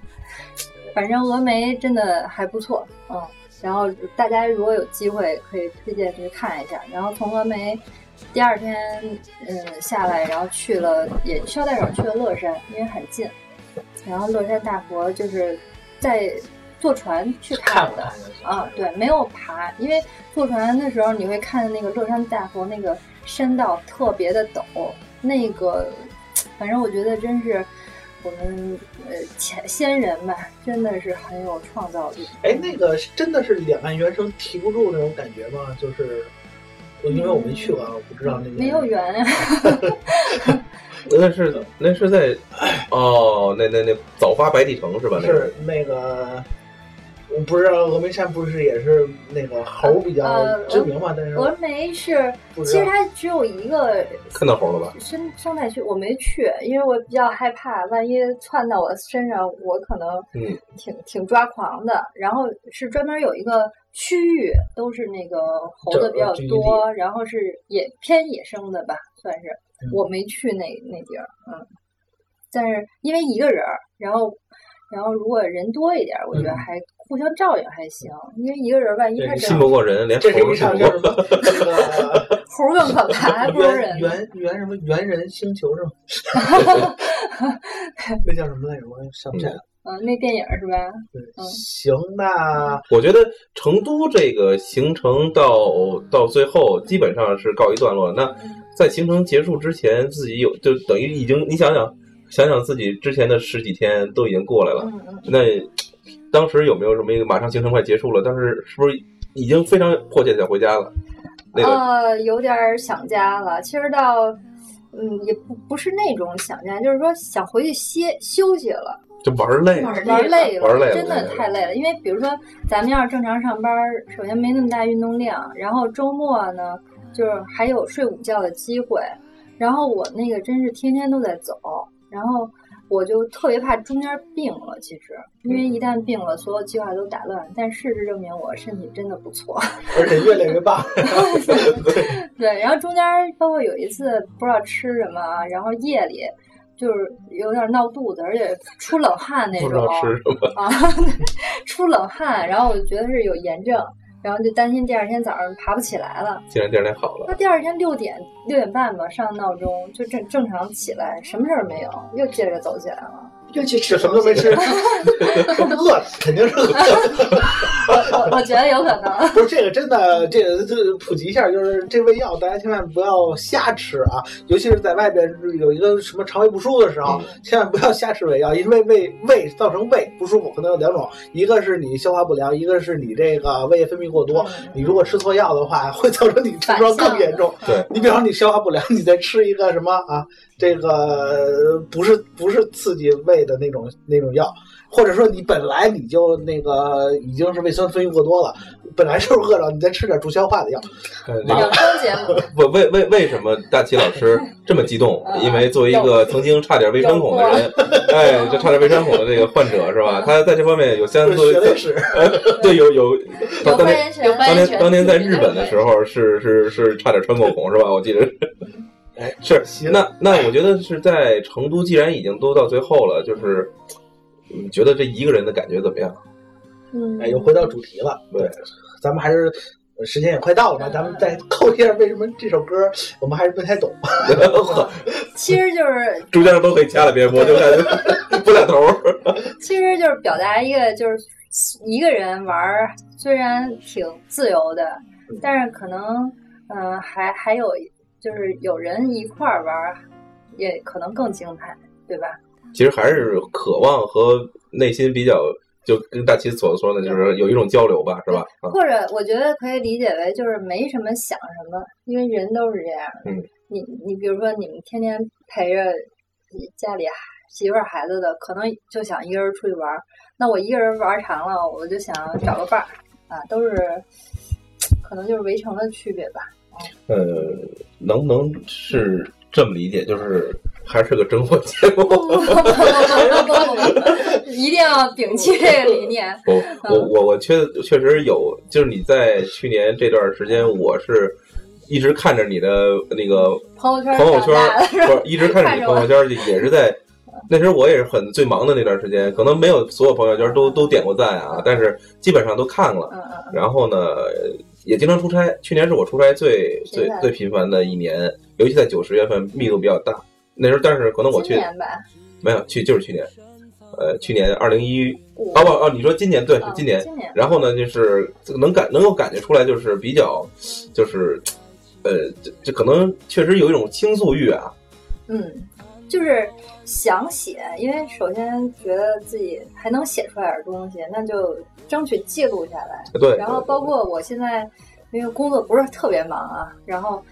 反正峨眉真的还不错，嗯。然后大家如果有机会，可以推荐去看一下。然后从峨眉第二天，嗯，下来，然后去了，也捎带手去了乐山，因为很近。然后乐山大佛就是在。坐船去看的啊，对，没有爬，因为坐船的时候你会看那个乐山大佛那个山道特别的陡，那个反正我觉得真是我们呃前先人吧，真的是很有创造力。哎，那个真的是两岸猿声啼不住那种感觉吗？就是因为我没去过，我不知道那个没有缘啊。那是那是在哦，那那那早发白帝城是吧？是那个。我不知道峨眉山不是也是那个猴比较知名嘛、呃？但是峨眉是，其实它只有一个看到猴了吧？生生态区我没去，因为我比较害怕，万一窜到我身上，我可能挺、嗯、挺抓狂的。然后是专门有一个区域，都是那个猴子比较多，然后是也偏野生的吧，算是、嗯、我没去那那地儿，嗯。但是因为一个人，然后。然后，如果人多一点，我觉得还互相照应还行，嗯、因为一个人万一他信不过人，连猴都信不过，猴更可怕，还不如人。猿猿什么猿人星球是吗？那叫什么来着？我想不起来了。呃，那电影是吧？嗯，行，那我觉得成都这个行程到到最后基本上是告一段落了。那在行程结束之前，自己有就等于已经，你想想想想自己之前的十几天都已经过来了。嗯、那当时有没有什么一个马上行程快结束了，但是是不是已经非常迫切想回家了？那个、呃，有点想家了。其实到嗯，也不不是那种想家，就是说想回去歇休息了。就玩累了，玩累了，玩累了，真的太累了。因为比如说，咱们要是正常上班，首先没那么大运动量，然后周末呢，就是还有睡午觉的机会。然后我那个真是天天都在走，然后我就特别怕中间病了。其实，因为一旦病了，所有计划都打乱。但事实证明，我身体真的不错，而且越来越棒。对, 对，然后中间包括有一次不知道吃什么，然后夜里。就是有点闹肚子，而且出冷汗那种，不知道吃什么啊，出冷汗，然后我就觉得是有炎症，然后就担心第二天早上爬不起来了。既然第二天好了，那第二天六点六点半吧，上闹钟就正正常起来，什么事儿没有，又接着走起来了，又去吃，什么都没吃，饿肯定是饿。我我觉得有可能。不是这个真的，这个就普及一下，就是这味药大家千万不要瞎吃啊，尤其是在外边有一个什么肠胃不舒服的时候，嗯、千万不要瞎吃胃药，因为胃胃造成胃不舒服可能有两种，一个是你消化不良，一个是你这个胃液分泌过多。嗯、你如果吃错药的话，会造成你症状更严重。对，你比方你消化不良，你再吃一个什么啊，这个不是不是刺激胃的那种那种药。或者说你本来你就那个已经是胃酸分泌过多了，本来就是饿着，你再吃点助消化的药。嗯、为为为什么大齐老师这么激动？因为作为一个曾经差点胃穿孔的人，哎，就差点胃穿孔的这个患者是吧？他在这方面有相对的，对，有有。当年当年当年在日本的时候是是是差点穿过孔是吧？我记得。哎，是那那我觉得是在成都，既然已经都到最后了，就是。你觉得这一个人的感觉怎么样？嗯，哎，又回到主题了。对，咱们还是时间也快到了嘛，咱们再扣一下为什么这首歌我们还是不太懂。其实就是中间都可以掐了别播，就不带头。其实就是表达一个，就是一个人玩虽然挺自由的，但是可能嗯、呃，还还有就是有人一块玩，也可能更精彩，对吧？其实还是渴望和内心比较，就跟大齐所说的，就是有一种交流吧，是吧？或者我觉得可以理解为就是没什么想什么，因为人都是这样。嗯，你你比如说你们天天陪着家里媳妇儿孩子的，可能就想一个人出去玩。那我一个人玩长了，我就想找个伴儿啊，都是可能就是围城的区别吧。呃，能不能是这么理解？就是。还是个征婚节目，不不不不，一定要摒弃这个理念。我我我我确确实有，就是你在去年这段时间，我是一直看着你的那个朋友圈，朋友圈不是一直看着你朋友圈，也是在那时候我也是很最忙的那段时间，可能没有所有朋友圈都都点过赞啊，但是基本上都看了。然后呢，也经常出差，去年是我出差最最最频繁的一年，尤其在九十月份密度比较大。那时候，但是可能我去，没有去，就是去年，呃，去年二零一，啊不啊，你说今年对，今年，然后呢，就是能感能够感觉出来，就是比较，就是，呃，这这可能确实有一种倾诉欲啊。嗯，就是想写，因为首先觉得自己还能写出来点东西，那就争取记录下来。对。然后包括我现在，因为工作不是特别忙啊，然后。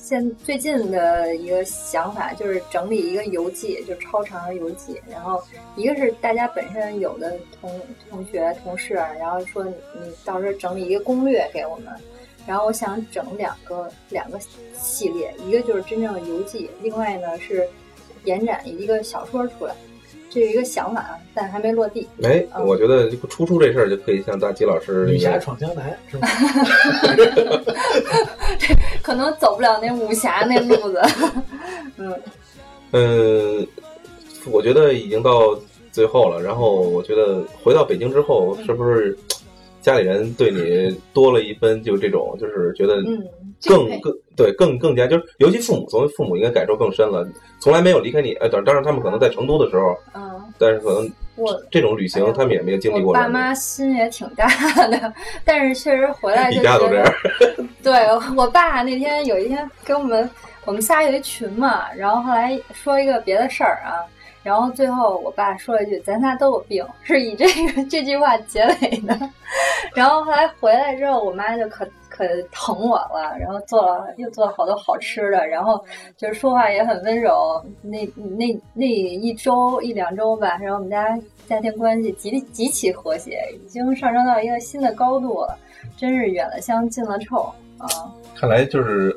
现最近的一个想法就是整理一个游记，就超长的游记。然后一个是大家本身有的同同学同事啊，然后说你到时候整理一个攻略给我们。然后我想整两个两个系列，一个就是真正的游记，另外呢是延展一个小说出来。这有一个想法啊，但还没落地。哎，嗯、我觉得出书这事儿就可以像大齐老师女侠闯江南，是吧？这可能走不了那武侠那路子。嗯嗯，我觉得已经到最后了。然后我觉得回到北京之后，是不是家里人对你多了一分，就这种就是觉得更、嗯、更对更更加就是，尤其父母，作为父母应该感受更深了，从来没有离开你。哎，当然他们可能在成都的时候，嗯，但是可能我这种旅行、哎、他们也没有经历过。我爸妈心也挺大的，但是确实回来就家都这样。对，我爸那天有一天跟我们我们仨有一群嘛，然后后来说一个别的事儿啊。然后最后我爸说了一句咱仨都有病，是以这个这句话结尾的。然后后来回来之后我妈就可可疼我了，然后做了又做了好多好吃的，然后就是说话也很温柔。那那那一周一两周吧，然后我们家家庭关系极极其和谐，已经上升到一个新的高度了，真是远了香近了臭啊！看来就是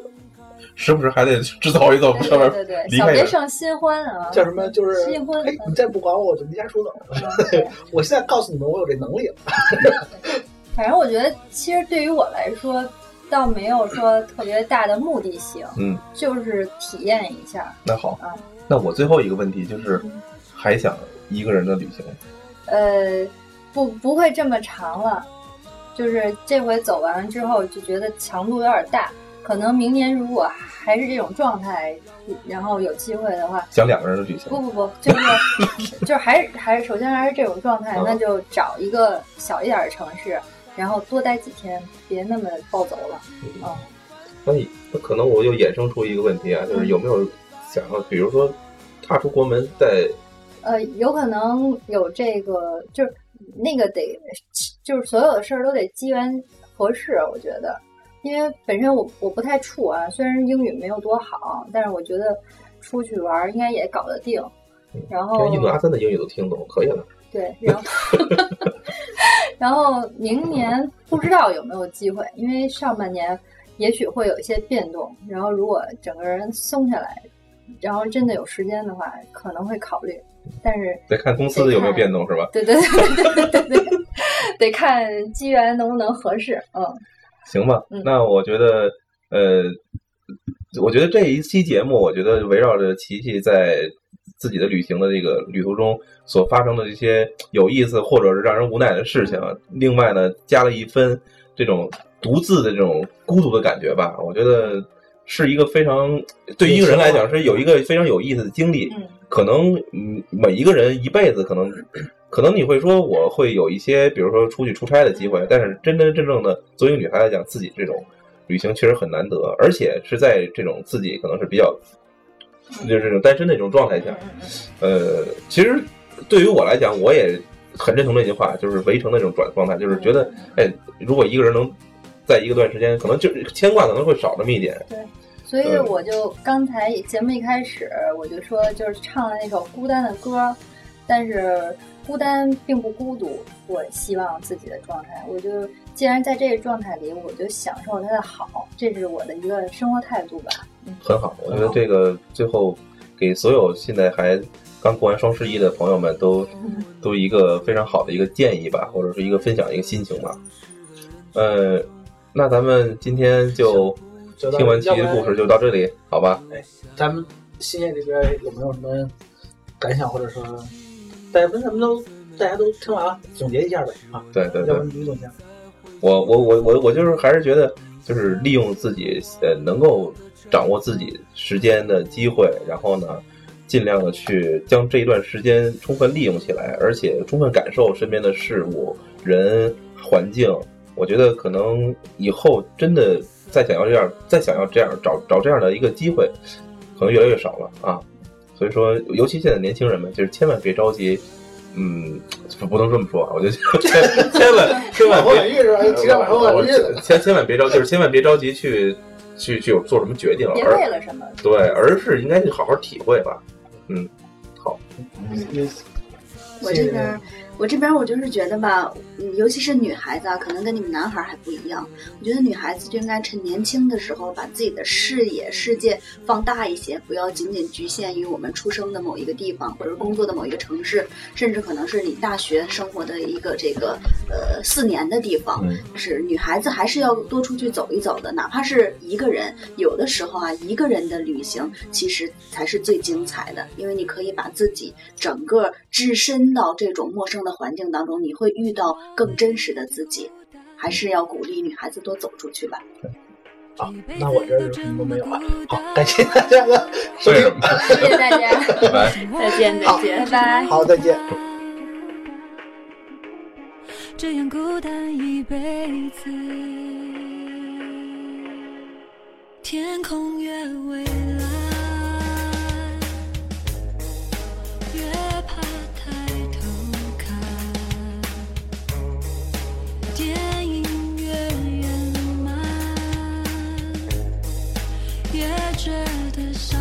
时不时还得制造一造上面，对对对，小别胜新欢啊！叫什么？就是新婚。哎，你再不管我，我就离家出走了。我现在告诉你们，我有这能力了。反正我觉得，其实对于我来说，倒没有说特别大的目的性，嗯，就是体验一下。那好啊，那我最后一个问题就是，还想一个人的旅行？呃，不，不会这么长了。就是这回走完之后，就觉得强度有点大。可能明年如果还是这种状态，然后有机会的话，想两个人的旅行，不不不，就是就是还是还是首先还是这种状态，那就找一个小一点的城市，然后多待几天，别那么暴走了。嗯，那你那可能我又衍生出一个问题啊，就是有没有想要，比如说踏出国门再，呃，有可能有这个，就是那个得，就是所有的事儿都得机缘合适，我觉得。因为本身我我不太怵啊，虽然英语没有多好，但是我觉得出去玩应该也搞得定。然后印度阿三的英语都听懂，可以了。对，然后然后明年不知道有没有机会，因为上半年也许会有一些变动。然后如果整个人松下来，然后真的有时间的话，可能会考虑。但是得看公司有没有变动，是吧？对对对对对 对, 对，得看机缘能不能合适。嗯。行吧，那我觉得，呃，我觉得这一期节目，我觉得围绕着琪琪在自己的旅行的这个旅途中所发生的这些有意思或者是让人无奈的事情，另外呢，加了一分这种独自的这种孤独的感觉吧。我觉得是一个非常对一个人来讲是有一个非常有意思的经历。可能每一个人一辈子可能。可能你会说我会有一些比如说出去出差的机会，但是真真正正的作为女孩来讲，自己这种旅行确实很难得，而且是在这种自己可能是比较就是这种单身的一种状态下。呃，其实对于我来讲，我也很认同这句话，就是围城的这种转状态，就是觉得哎，如果一个人能在一个段时间，可能就牵挂可能会少那么一点。对，所以我就刚才节目一开始我就说，就是唱了那首孤单的歌，但是孤单并不孤独，我希望自己的状态，我就既然在这个状态里，我就享受它的好，这是我的一个生活态度吧。嗯，很好，我觉得这个最后给所有现在还刚过完双十一的朋友们都、嗯、都一个非常好的一个建议吧，或者是一个分享一个心情吧。呃，那咱们今天就听完琪琪的故事就到这里，好吧？哎，咱们新业这边有没有什么感想，或者说？大家咱们都大家都听完了，总结一下呗啊！对对对，你总结。我我我我我就是还是觉得，就是利用自己呃能够掌握自己时间的机会，然后呢，尽量的去将这一段时间充分利用起来，而且充分感受身边的事物、人、环境。我觉得可能以后真的再想要这样，再想要这样找找这样的一个机会，可能越来越少了啊。所以说，尤其现在年轻人们，就是千万别着急，嗯，不能这么说啊，我就千千万千万别，千千万别着，就是千万别着急去去去做什么决定，别为了什么，对，而是应该去好好体会吧。嗯，好。嗯，我这边，我这边，我就是觉得吧，尤其是女孩子啊，可能跟你们男孩还不一样。我觉得女孩子就应该趁年轻的时候，把自己的视野、世界放大一些，不要仅仅局限于我们出生的某一个地方，或者工作的某一个城市，甚至可能是你大学生活的一个这个呃四年的地方。是女孩子还是要多出去走一走的，哪怕是一个人。有的时候啊，一个人的旅行其实才是最精彩的，因为你可以把自己整个置身到这种陌生的环境当中，你会遇到更真实的自己。还是要鼓励女孩子多走出去吧。对，好，那我这儿什么都没有了。好，感谢大家的收听，谢谢大家，拜拜，再见，再见，拜拜，好，再见。这样孤单一辈子，天空越蔚蓝，越怕抬头看，电影越圆满，越觉得伤。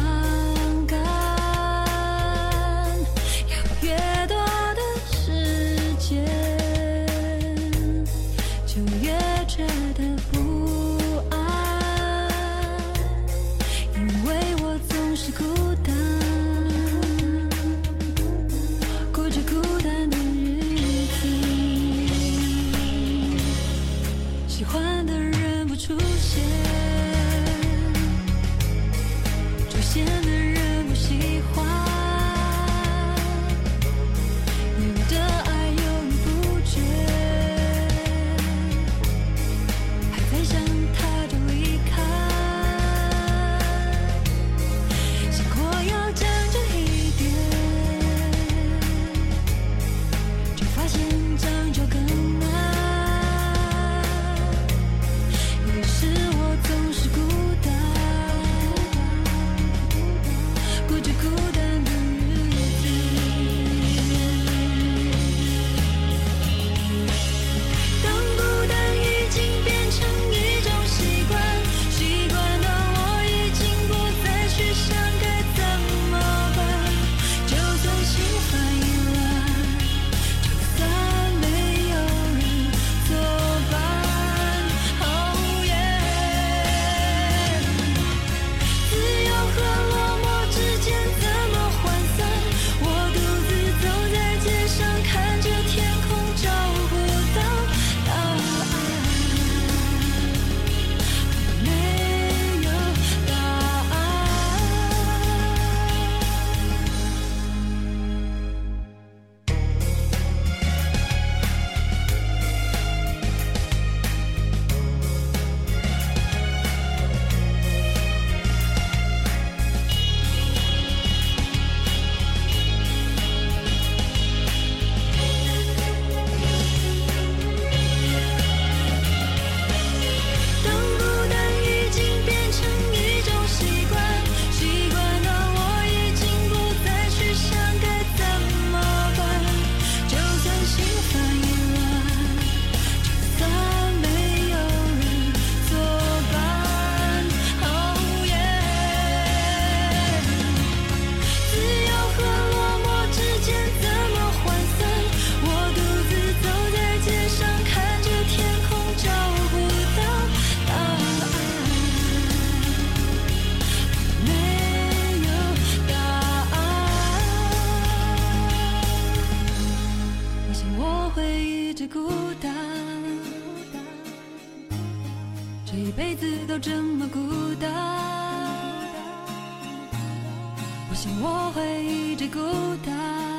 我想我会一直孤单。